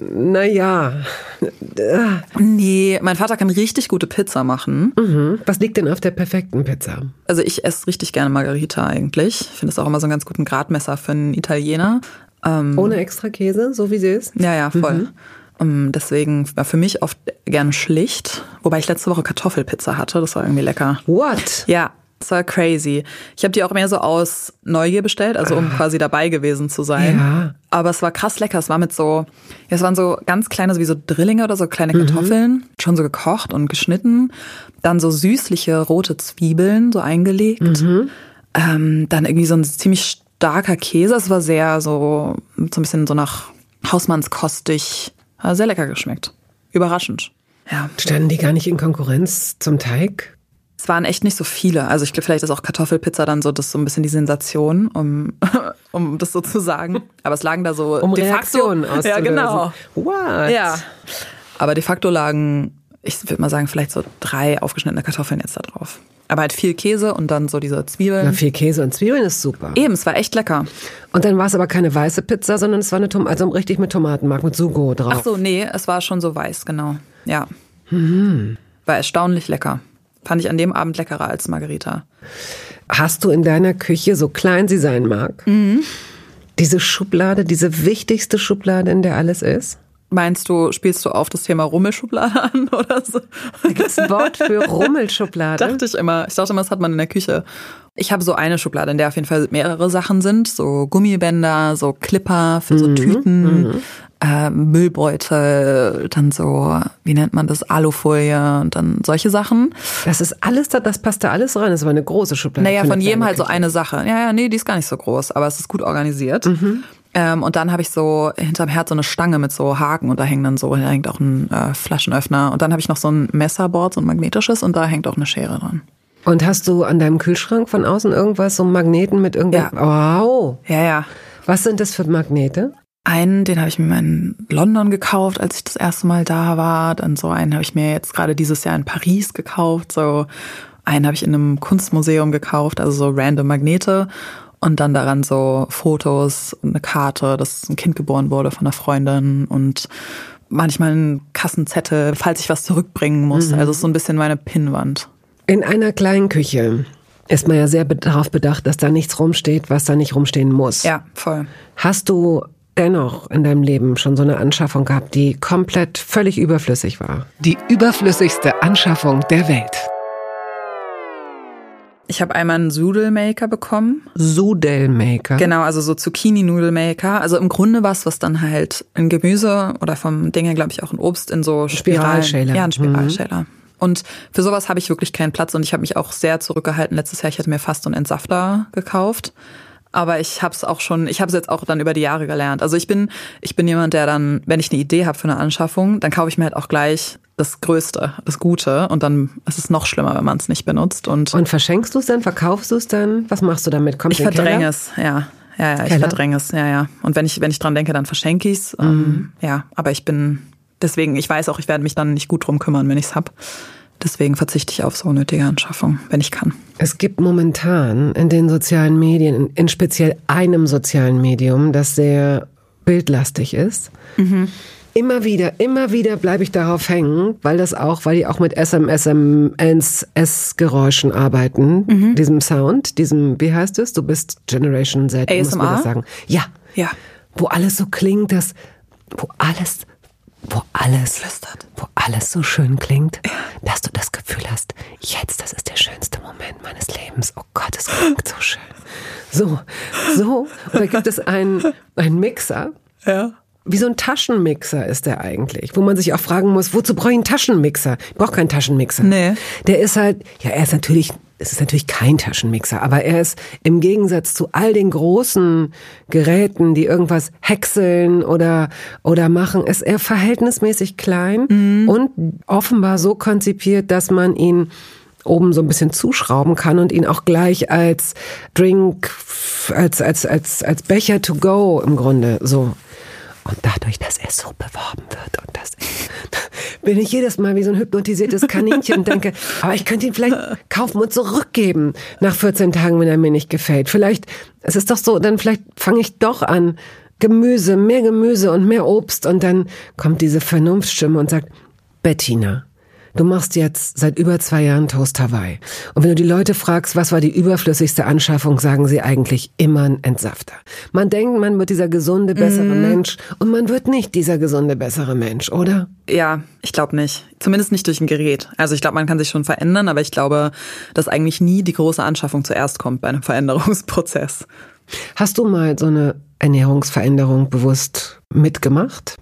Nee, mein Vater kann richtig gute Pizza machen. Was liegt denn auf der perfekten Pizza? Also ich esse richtig gerne Margherita eigentlich. Ich finde es auch immer so einen ganz guten Gradmesser für einen Italiener. Ohne extra Käse, so wie sie ist? Ja, voll. Deswegen war für mich oft gerne schlicht. Wobei ich letzte Woche Kartoffelpizza hatte. Das war irgendwie lecker. What? Ja. Das war crazy. Ich habe die auch mehr so aus Neugier bestellt, also um quasi dabei gewesen zu sein. Ja. Aber es war krass lecker. Es war es waren so ganz kleine, so wie so Drillinge oder so kleine Kartoffeln, schon so gekocht und geschnitten. Dann so süßliche rote Zwiebeln so eingelegt. Dann irgendwie so ein ziemlich starker Käse. Es war sehr so ein bisschen so nach Hausmannskostig. Hat sehr lecker geschmeckt. Überraschend. Ja. Standen die gar nicht in Konkurrenz zum Teig? Es waren echt nicht so viele. Also ich glaube, vielleicht ist auch Kartoffelpizza dann so das so ein bisschen die Sensation, um das so zu sagen. Aber es lagen da so de facto auszulösen. Ja, genau. What? Ja. Aber de facto lagen, ich würde mal sagen, vielleicht so 3 aufgeschnittene Kartoffeln jetzt da drauf. Aber halt viel Käse und dann so diese Zwiebeln. Ja, viel Käse und Zwiebeln ist super. Eben, es war echt lecker. Und dann war es aber keine weiße Pizza, sondern es war richtig mit Tomatenmark, mit Sugo drauf. Ach so, nee, es war schon so weiß, genau. Ja. War erstaunlich lecker. Fand ich an dem Abend leckerer als Margherita. hast du in deiner Küche, so klein sie sein mag, diese Schublade, diese wichtigste Schublade, in der alles ist? Meinst du, spielst du auf das Thema Rummelschublade an oder so? Da gibt's ein Wort für Rummelschublade. Ich dachte immer, das hat man in der Küche. Ich habe so eine Schublade, in der auf jeden Fall mehrere Sachen sind. So Gummibänder, so Clipper für so Tüten, Müllbeutel, dann so, wie nennt man das, Alufolie und dann solche Sachen. Das ist alles, das passt da alles rein. Das war eine große Schublade. Naja, von jedem halt so eine Sache. Ja, nee, die ist gar nicht so groß, aber es ist gut organisiert. Und dann habe ich so hinterm Herd so eine Stange mit so Haken und da hängt auch ein Flaschenöffner. Und dann habe ich noch so ein Messerboard, so ein magnetisches, und da hängt auch eine Schere dran. Und hast du an deinem Kühlschrank von außen irgendwas, so Magneten mit irgendwas? Ja. Wow. Ja. Was sind das für Magnete? Einen, den habe ich mir in London gekauft, als ich das erste Mal da war. Dann so einen habe ich mir jetzt gerade dieses Jahr in Paris gekauft. So einen habe ich in einem Kunstmuseum gekauft, also so random Magnete. Und dann daran so Fotos und eine Karte, dass ein Kind geboren wurde von einer Freundin und manchmal einen Kassenzettel, falls ich was zurückbringen muss. Also es ist so ein bisschen meine Pinnwand. In einer kleinen Küche ist man ja sehr darauf bedacht, dass da nichts rumsteht, was da nicht rumstehen muss. Ja, voll. Hast du dennoch in deinem Leben schon so eine Anschaffung gehabt, die komplett völlig überflüssig war? Die überflüssigste Anschaffung der Welt. Ich habe einmal einen Sudelmaker bekommen. Sudelmaker? Genau, also so Zucchini-Nudelmaker. Also im Grunde was dann halt in Gemüse oder vom Ding her, glaube ich, auch in Obst in so Spiralschäler. Ja, ein Spiralschäler. Und für sowas habe ich wirklich keinen Platz und ich habe mich auch sehr zurückgehalten. Letztes Jahr, ich hätte mir fast so einen Entsafter gekauft. Aber ich habe es jetzt auch dann über die Jahre gelernt. Also ich bin jemand, der dann, wenn ich eine Idee habe für eine Anschaffung, dann kaufe ich mir halt auch gleich das Größte, das Gute. Und dann ist es noch schlimmer, wenn man es nicht benutzt. Und verschenkst du es dann? Verkaufst du es dann? Was machst du damit? Kommt ich verdränge es, ja. Ja, ich verdränge es, ja. Und wenn ich dran denke, dann verschenke ich es. Ja, aber ich weiß auch, ich werde mich dann nicht gut drum kümmern, wenn ich es habe. Deswegen verzichte ich auf so unnötige Anschaffung, wenn ich kann. Es gibt momentan in den sozialen Medien, in speziell einem sozialen Medium, das sehr bildlastig ist. Immer wieder bleibe ich darauf hängen, weil die auch mit SMS-Geräuschen arbeiten, diesem Sound, wie heißt es? Du bist Generation Z, ASMR? Muss man das sagen. Ja. Wo alles so klingt, wo alles so schön klingt, dass du das Gefühl hast, jetzt, das ist der schönste Moment meines Lebens. Oh Gott, es klingt so schön. So. Und da gibt es einen Mixer. Ja. Wie so ein Taschenmixer ist der eigentlich, wo man sich auch fragen muss, wozu brauche ich einen Taschenmixer? Ich brauche keinen Taschenmixer. Nee. Der ist halt, ja, es ist natürlich kein Taschenmixer, aber er ist im Gegensatz zu all den großen Geräten, die irgendwas häckseln oder machen, ist er verhältnismäßig klein und offenbar so konzipiert, dass man ihn oben so ein bisschen zuschrauben kann und ihn auch gleich als Drink, als Becher to go im Grunde so. Und dadurch, dass er so beworben wird und das bin ich jedes Mal wie so ein hypnotisiertes Kaninchen und denke, aber ich könnte ihn vielleicht kaufen und zurückgeben nach 14 Tagen, wenn er mir nicht gefällt. Vielleicht, es ist doch so, dann vielleicht fange ich doch an, mehr Gemüse und mehr Obst, und dann kommt diese Vernunftsstimme und sagt, Bettina, du machst jetzt seit über 2 Jahren Toast Hawaii. Und wenn du die Leute fragst, was war die überflüssigste Anschaffung, sagen sie eigentlich immer einen Entsafter. Man denkt, man wird dieser gesunde, bessere Mensch, und man wird nicht dieser gesunde, bessere Mensch, oder? Ja, ich glaube nicht. Zumindest nicht durch ein Gerät. Also ich glaube, man kann sich schon verändern, aber ich glaube, dass eigentlich nie die große Anschaffung zuerst kommt bei einem Veränderungsprozess. Hast du mal so eine Ernährungsveränderung bewusst mitgemacht?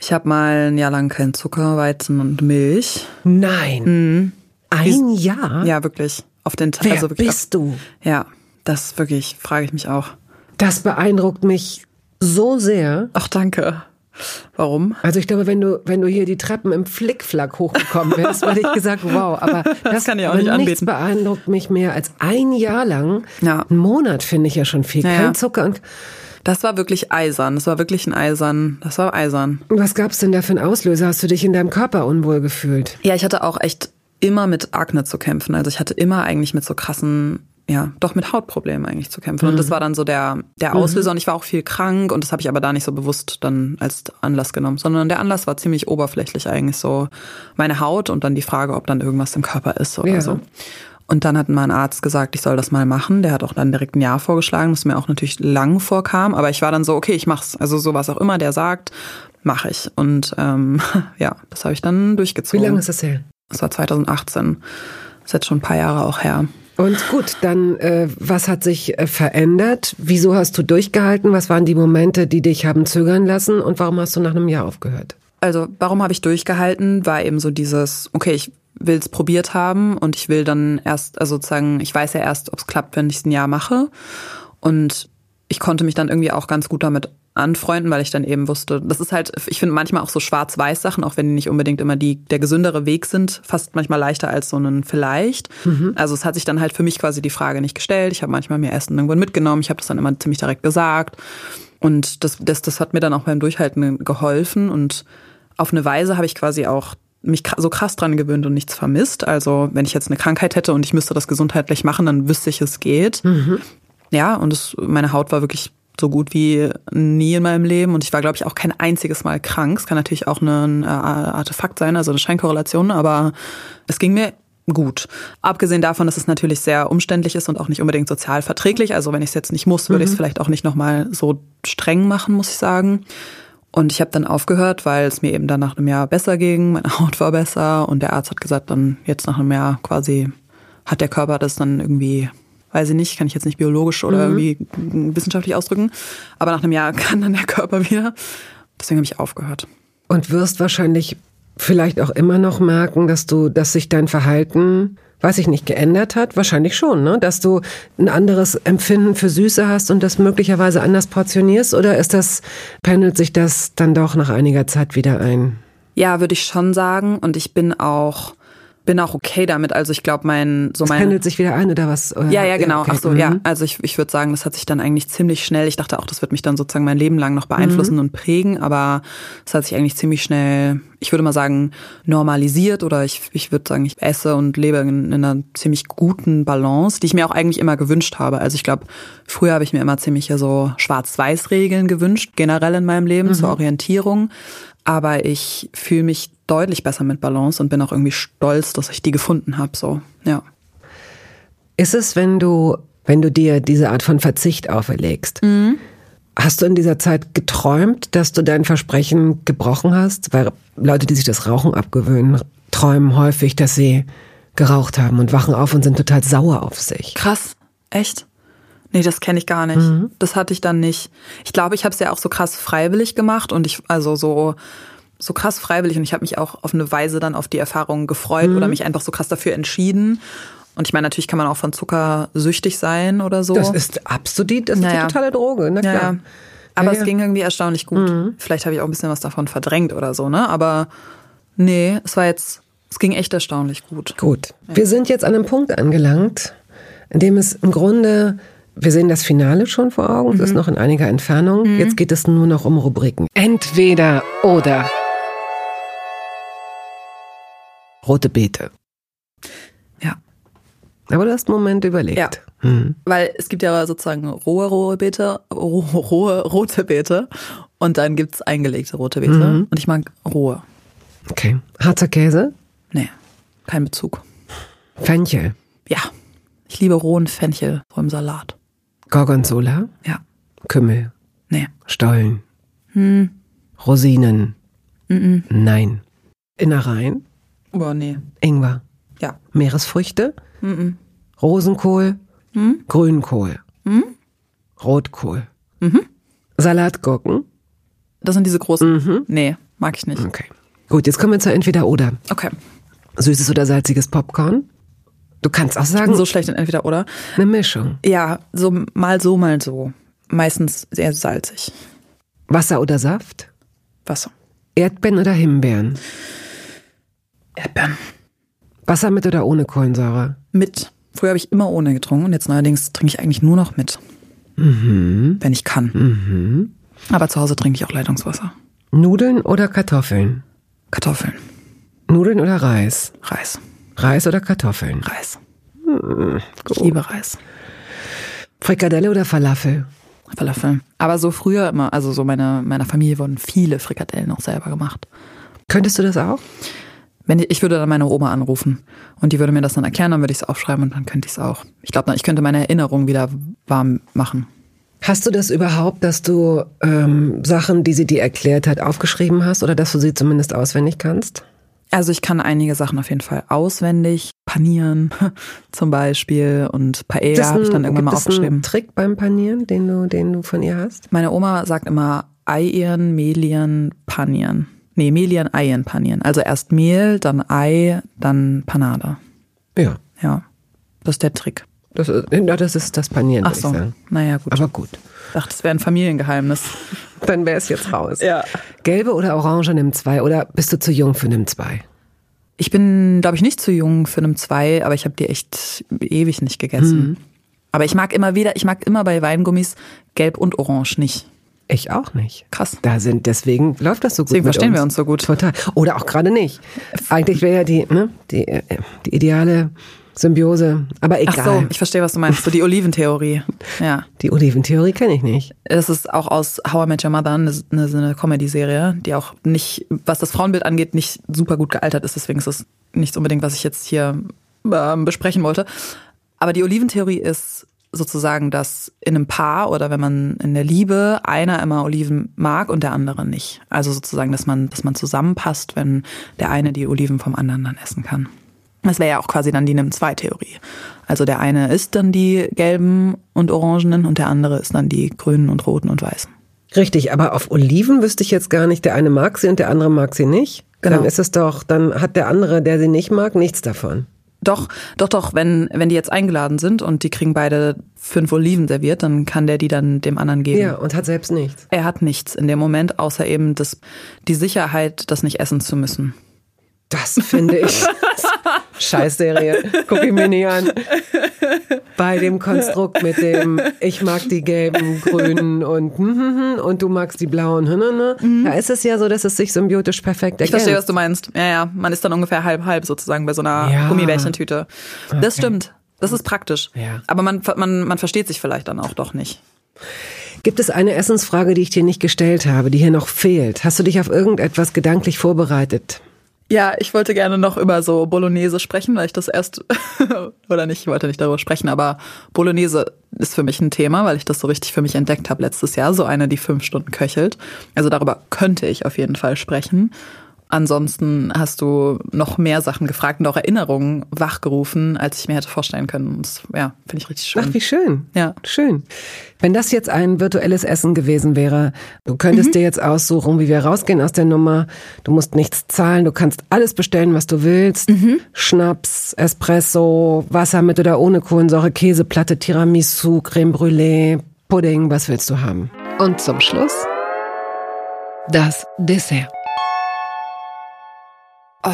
Ich habe mal ein Jahr lang keinen Zucker, Weizen und Milch. Nein. Ein Jahr? Ja, wirklich. Auf den Tag. Also wirklich. Bist du? Ja, das wirklich, frage ich mich auch. Das beeindruckt mich so sehr. Ach, danke. Warum? Also ich glaube, wenn du hier die Treppen im Flickflack hochgekommen wärst, hätte ich gesagt, wow. Aber das kann ich auch nicht anbieten. Nichts beeindruckt mich mehr als ein Jahr lang. Ja. Einen Monat finde ich ja schon viel. Ja. Kein Zucker und... Das war wirklich eisern. Das war eisern. Was gab's denn da für einen Auslöser? Hast du dich in deinem Körper unwohl gefühlt? Ja, ich hatte auch echt immer mit Akne zu kämpfen. Also ich hatte immer eigentlich mit so krassen, ja, doch mit Hautproblemen eigentlich zu kämpfen. Und das war dann so der Auslöser. Und ich war auch viel krank. Und das habe ich aber da nicht so bewusst dann als Anlass genommen. Sondern der Anlass war ziemlich oberflächlich eigentlich so meine Haut und dann die Frage, ob dann irgendwas im Körper ist oder so. Und dann hat mein Arzt gesagt, ich soll das mal machen. Der hat auch dann direkt ein Jahr vorgeschlagen, was mir auch natürlich lang vorkam. Aber ich war dann so, okay, ich mach's. Also so was auch immer der sagt, mache ich. Und ja, das habe ich dann durchgezogen. Wie lange ist das her? Das war 2018. Das ist jetzt schon ein paar Jahre auch her. Und gut, dann was hat sich verändert? Wieso hast du durchgehalten? Was waren die Momente, die dich haben zögern lassen? Und warum hast du nach einem Jahr aufgehört? Also warum habe ich durchgehalten? War eben so dieses, okay, ich will es probiert haben und ich will dann erst, also sozusagen, ich weiß ja erst, ob es klappt, wenn ich es ein Jahr mache. Und ich konnte mich dann irgendwie auch ganz gut damit anfreunden, weil ich dann eben wusste, das ist halt, ich finde manchmal auch so Schwarz-Weiß-Sachen, auch wenn die nicht unbedingt immer der gesündere Weg sind, fast manchmal leichter als so einen vielleicht. Mhm. Also es hat sich dann halt für mich quasi die Frage nicht gestellt. Ich habe manchmal mir Essen irgendwann mitgenommen, ich habe das dann immer ziemlich direkt gesagt. Und das hat mir dann auch beim Durchhalten geholfen. Und auf eine Weise habe ich quasi auch mich so krass dran gewöhnt und nichts vermisst. Also wenn ich jetzt eine Krankheit hätte und ich müsste das gesundheitlich machen, dann wüsste ich, es geht. Mhm. Ja, und meine Haut war wirklich so gut wie nie in meinem Leben. Und ich war, glaube ich, auch kein einziges Mal krank. Es kann natürlich auch ein Artefakt sein, also eine Scheinkorrelation, aber es ging mir gut. Abgesehen davon, dass es natürlich sehr umständlich ist und auch nicht unbedingt sozial verträglich. Also wenn ich es jetzt nicht muss, würde ich es vielleicht auch nicht nochmal so streng machen, muss ich sagen. Und ich habe dann aufgehört, weil es mir eben dann nach einem Jahr besser ging, meine Haut war besser und der Arzt hat gesagt, dann jetzt nach einem Jahr quasi hat der Körper das dann irgendwie, weiß ich nicht, kann ich jetzt nicht biologisch oder irgendwie wissenschaftlich ausdrücken. Aber nach einem Jahr kann dann der Körper wieder. Deswegen habe ich aufgehört. Und wirst wahrscheinlich vielleicht auch immer noch merken, dass sich dein Verhalten, weiß ich nicht, geändert hat. Wahrscheinlich schon, ne? Dass du ein anderes Empfinden für Süße hast und das möglicherweise anders portionierst. Oder pendelt sich das dann doch nach einiger Zeit wieder ein? Ja, würde ich schon sagen. Und ich bin auch okay damit. Also ich glaube, es pendelt sich wieder ein oder was? Oder? Ja, genau. Okay. Ach so, ja. Also ich würde sagen, das hat sich dann eigentlich ziemlich schnell, ich dachte auch, das wird mich dann sozusagen mein Leben lang noch beeinflussen und prägen, aber es hat sich eigentlich ziemlich schnell, ich würde mal sagen, normalisiert oder ich würde sagen, ich esse und lebe in einer ziemlich guten Balance, die ich mir auch eigentlich immer gewünscht habe. Also ich glaube, früher habe ich mir immer ziemlich so Schwarz-Weiß-Regeln gewünscht, generell in meinem Leben zur Orientierung, aber ich fühle mich deutlich besser mit Balance und bin auch irgendwie stolz, dass ich die gefunden habe, so, ja. Ist es, wenn du dir diese Art von Verzicht auferlegst, hast du in dieser Zeit geträumt, dass du dein Versprechen gebrochen hast? Weil Leute, die sich das Rauchen abgewöhnen, träumen häufig, dass sie geraucht haben und wachen auf und sind total sauer auf sich. Krass, echt? Nee, das kenne ich gar nicht. Das hatte ich dann nicht. Ich glaube, ich habe es ja auch so krass freiwillig gemacht und so krass freiwillig und ich habe mich auch auf eine Weise dann auf die Erfahrungen gefreut oder mich einfach so krass dafür entschieden. Und ich meine, natürlich kann man auch von Zucker süchtig sein oder so. Das ist absolut, das ist eine totale Droge, na klar. Ja. Aber es ging irgendwie erstaunlich gut. Vielleicht habe ich auch ein bisschen was davon verdrängt oder so, ne? Aber nee, es ging echt erstaunlich gut. Gut. Ja. Wir sind jetzt an einem Punkt angelangt, in dem es im Grunde, wir sehen das Finale schon vor Augen, es ist noch in einiger Entfernung. Jetzt geht es nur noch um Rubriken. Entweder oder. Rote Beete. Ja. Aber du hast einen Moment überlegt. Ja. Weil es gibt ja sozusagen rohe rote Beete und dann gibt es eingelegte rote Beete. Und ich mag rohe. Okay. Harzer Käse? Nee, kein Bezug. Fenchel? Ja. Ich liebe rohen Fenchel im Salat. Gorgonzola? Ja. Kümmel? Nee. Stollen? Rosinen? Nein. Innereien? Oh, nee. Ingwer. Ja. Meeresfrüchte. Rosenkohl. Grünkohl. Rotkohl. Salatgurken. Das sind diese großen. Nee, mag ich nicht. Okay. Gut, jetzt kommen wir zu Entweder-Oder. Okay. Süßes oder salziges Popcorn? Du kannst auch sagen. Ich bin so schlecht in Entweder-Oder. Eine Mischung. Ja, so mal so, mal so. Meistens sehr salzig. Wasser oder Saft? Wasser. Erdbeeren oder Himbeeren? Erdbeeren. Wasser mit oder ohne Kohlensäure? Mit. Früher habe ich immer ohne getrunken und jetzt neuerdings trinke ich eigentlich nur noch mit. Wenn ich kann. Aber zu Hause trinke ich auch Leitungswasser. Nudeln oder Kartoffeln? Kartoffeln. Nudeln oder Reis? Reis. Reis oder Kartoffeln? Reis. Ich liebe Reis. Frikadelle oder Falafel? Falafel. Aber so früher immer, also so meiner Familie wurden viele Frikadellen auch selber gemacht. Könntest du das auch? Ich würde dann meine Oma anrufen und die würde mir das dann erklären, dann würde ich es aufschreiben und dann könnte ich es auch. Ich glaube, ich könnte meine Erinnerung wieder warm machen. Hast du das überhaupt, dass du Sachen, die sie dir erklärt hat, aufgeschrieben hast oder dass du sie zumindest auswendig kannst? Also ich kann einige Sachen auf jeden Fall auswendig. Panieren zum Beispiel und Paella habe ich dann irgendwann mal aufgeschrieben. Gibt es einen Trick beim Panieren, den du von ihr hast? Meine Oma sagt immer Eieren, Mehlieren, Panieren. Nee, Mehlieren, Eien, Panieren. Also erst Mehl, dann Ei, dann Panade. Ja. Ja, das ist der Trick. Das ist das Panieren, würde ich sagen. Naja, gut. Aber gut. Ich dachte, das wäre ein Familiengeheimnis. Dann wäre es jetzt raus. Ja. Gelbe oder orange Nimm 2 oder bist du zu jung für Nimm 2? Ich bin, glaube ich, nicht zu jung für Nimm 2, aber ich habe die echt ewig nicht gegessen. Mhm. Aber ich mag immer bei Weingummis Gelb und Orange nicht. Ich auch nicht. Krass. Deswegen läuft das so gut. Deswegen verstehen wir uns so gut. Total. Oder auch gerade nicht. Eigentlich wäre ja die ideale Symbiose, aber egal. Ach so, ich verstehe, was du meinst. So die Oliventheorie. Ja. Die Oliventheorie kenne ich nicht. Das ist auch aus How I Met Your Mother, eine Comedy-Serie, die auch nicht, was das Frauenbild angeht, nicht super gut gealtert ist. Deswegen ist es nicht unbedingt, was ich jetzt hier besprechen wollte. Aber die Oliventheorie ist sozusagen, dass in einem Paar oder wenn man in der Liebe einer immer Oliven mag und der andere nicht. Also sozusagen, dass man zusammenpasst, wenn der eine die Oliven vom anderen dann essen kann. Das wäre ja auch quasi dann die Nimm-2-Theorie. Also der eine isst dann die gelben und orangenen und der andere isst dann die grünen und roten und weißen. Richtig, aber auf Oliven wüsste ich jetzt gar nicht, der eine mag sie und der andere mag sie nicht. Genau. Dann hat der andere, der sie nicht mag, nichts davon. Doch, wenn die jetzt eingeladen sind und die kriegen beide 5 Oliven serviert, dann kann der die dann dem anderen geben. Ja, und hat selbst nichts. Er hat nichts in dem Moment, außer eben die Sicherheit, das nicht essen zu müssen. Das finde ich. Scheißserie. Guck ich mir nie an. Bei dem Konstrukt mit dem, ich mag die gelben, grünen und du magst die blauen. Da ist es ja so, dass es sich symbiotisch perfekt ergänzt. Ich verstehe, was du meinst. Ja, man ist dann ungefähr halb-halb sozusagen bei so einer Gummibärchentüte. Okay. Das stimmt. Das ist praktisch. Ja. Aber man versteht sich vielleicht dann auch doch nicht. Gibt es eine Essensfrage, die ich dir nicht gestellt habe, die hier noch fehlt? Hast du dich auf irgendetwas gedanklich vorbereitet? Ja, ich wollte gerne noch über so Bolognese sprechen, weil ich das erst, oder nicht, ich wollte nicht darüber sprechen, aber Bolognese ist für mich ein Thema, weil ich das so richtig für mich entdeckt habe letztes Jahr, so eine, die 5 Stunden köchelt. Also darüber könnte ich auf jeden Fall sprechen. Ansonsten hast du noch mehr Sachen gefragt und auch Erinnerungen wachgerufen, als ich mir hätte vorstellen können. Das, ja, finde ich richtig schön. Ach, wie schön. Ja. Schön. Wenn das jetzt ein virtuelles Essen gewesen wäre, du könntest dir jetzt aussuchen, wie wir rausgehen aus der Nummer. Du musst nichts zahlen, du kannst alles bestellen, was du willst. Mhm. Schnaps, Espresso, Wasser mit oder ohne Kohlensäure, Käseplatte, Tiramisu, Creme Brûlée, Pudding, was willst du haben? Und zum Schluss das Dessert. Oh,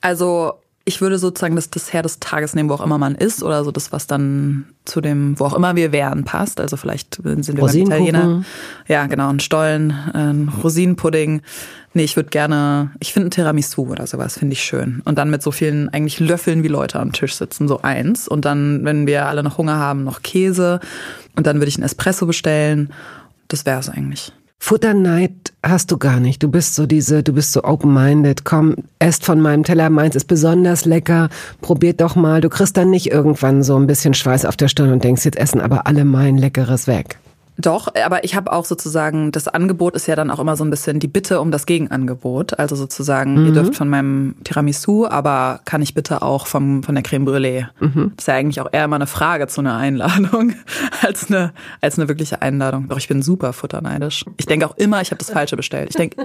also ich würde sozusagen das Dessert des Tages nehmen, wo auch immer man isst oder so das, was dann zu dem, wo auch immer wir wären, passt. Also vielleicht sind wir beim Italiener. Ja, genau, ein Stollen, ein Rosinenpudding. Nee, ich finde ein Tiramisu oder sowas, finde ich schön. Und dann mit so vielen eigentlich Löffeln, wie Leute am Tisch sitzen, so eins. Und dann, wenn wir alle noch Hunger haben, noch Käse. Und dann würde ich einen Espresso bestellen. Das wäre es eigentlich. Futterneid hast du gar nicht. Du bist so open-minded. Komm, esst von meinem Teller. Meins ist besonders lecker. Probiert doch mal. Du kriegst dann nicht irgendwann so ein bisschen Schweiß auf der Stirn und denkst, jetzt essen aber alle mein Leckeres weg. Doch, aber ich habe auch sozusagen, das Angebot ist ja dann auch immer so ein bisschen die Bitte um das Gegenangebot. Also sozusagen, ihr dürft von meinem Tiramisu, aber kann ich bitte auch von der Creme Brûlée? Mhm. Das ist ja eigentlich auch eher immer eine Frage zu einer Einladung als eine wirkliche Einladung. Doch, ich bin super futterneidisch. Ich denke auch immer, ich habe das Falsche bestellt. Und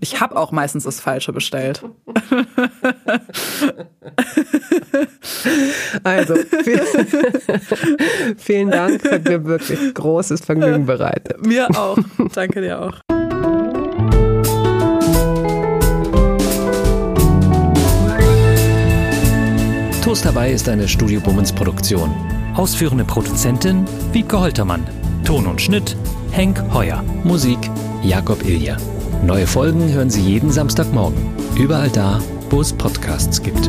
ich habe auch meistens das Falsche bestellt. Also, vielen Dank, hat mir wirklich großes Vergnügen bereitet. Mir auch. Danke dir auch. Toast Hawaii ist eine Studio Bummens Produktion. Ausführende Produzentin Wiebke Holtermann. Ton und Schnitt Henk Heuer. Musik Jakob Ilja. Neue Folgen hören Sie jeden Samstagmorgen. Überall da, wo es Podcasts gibt.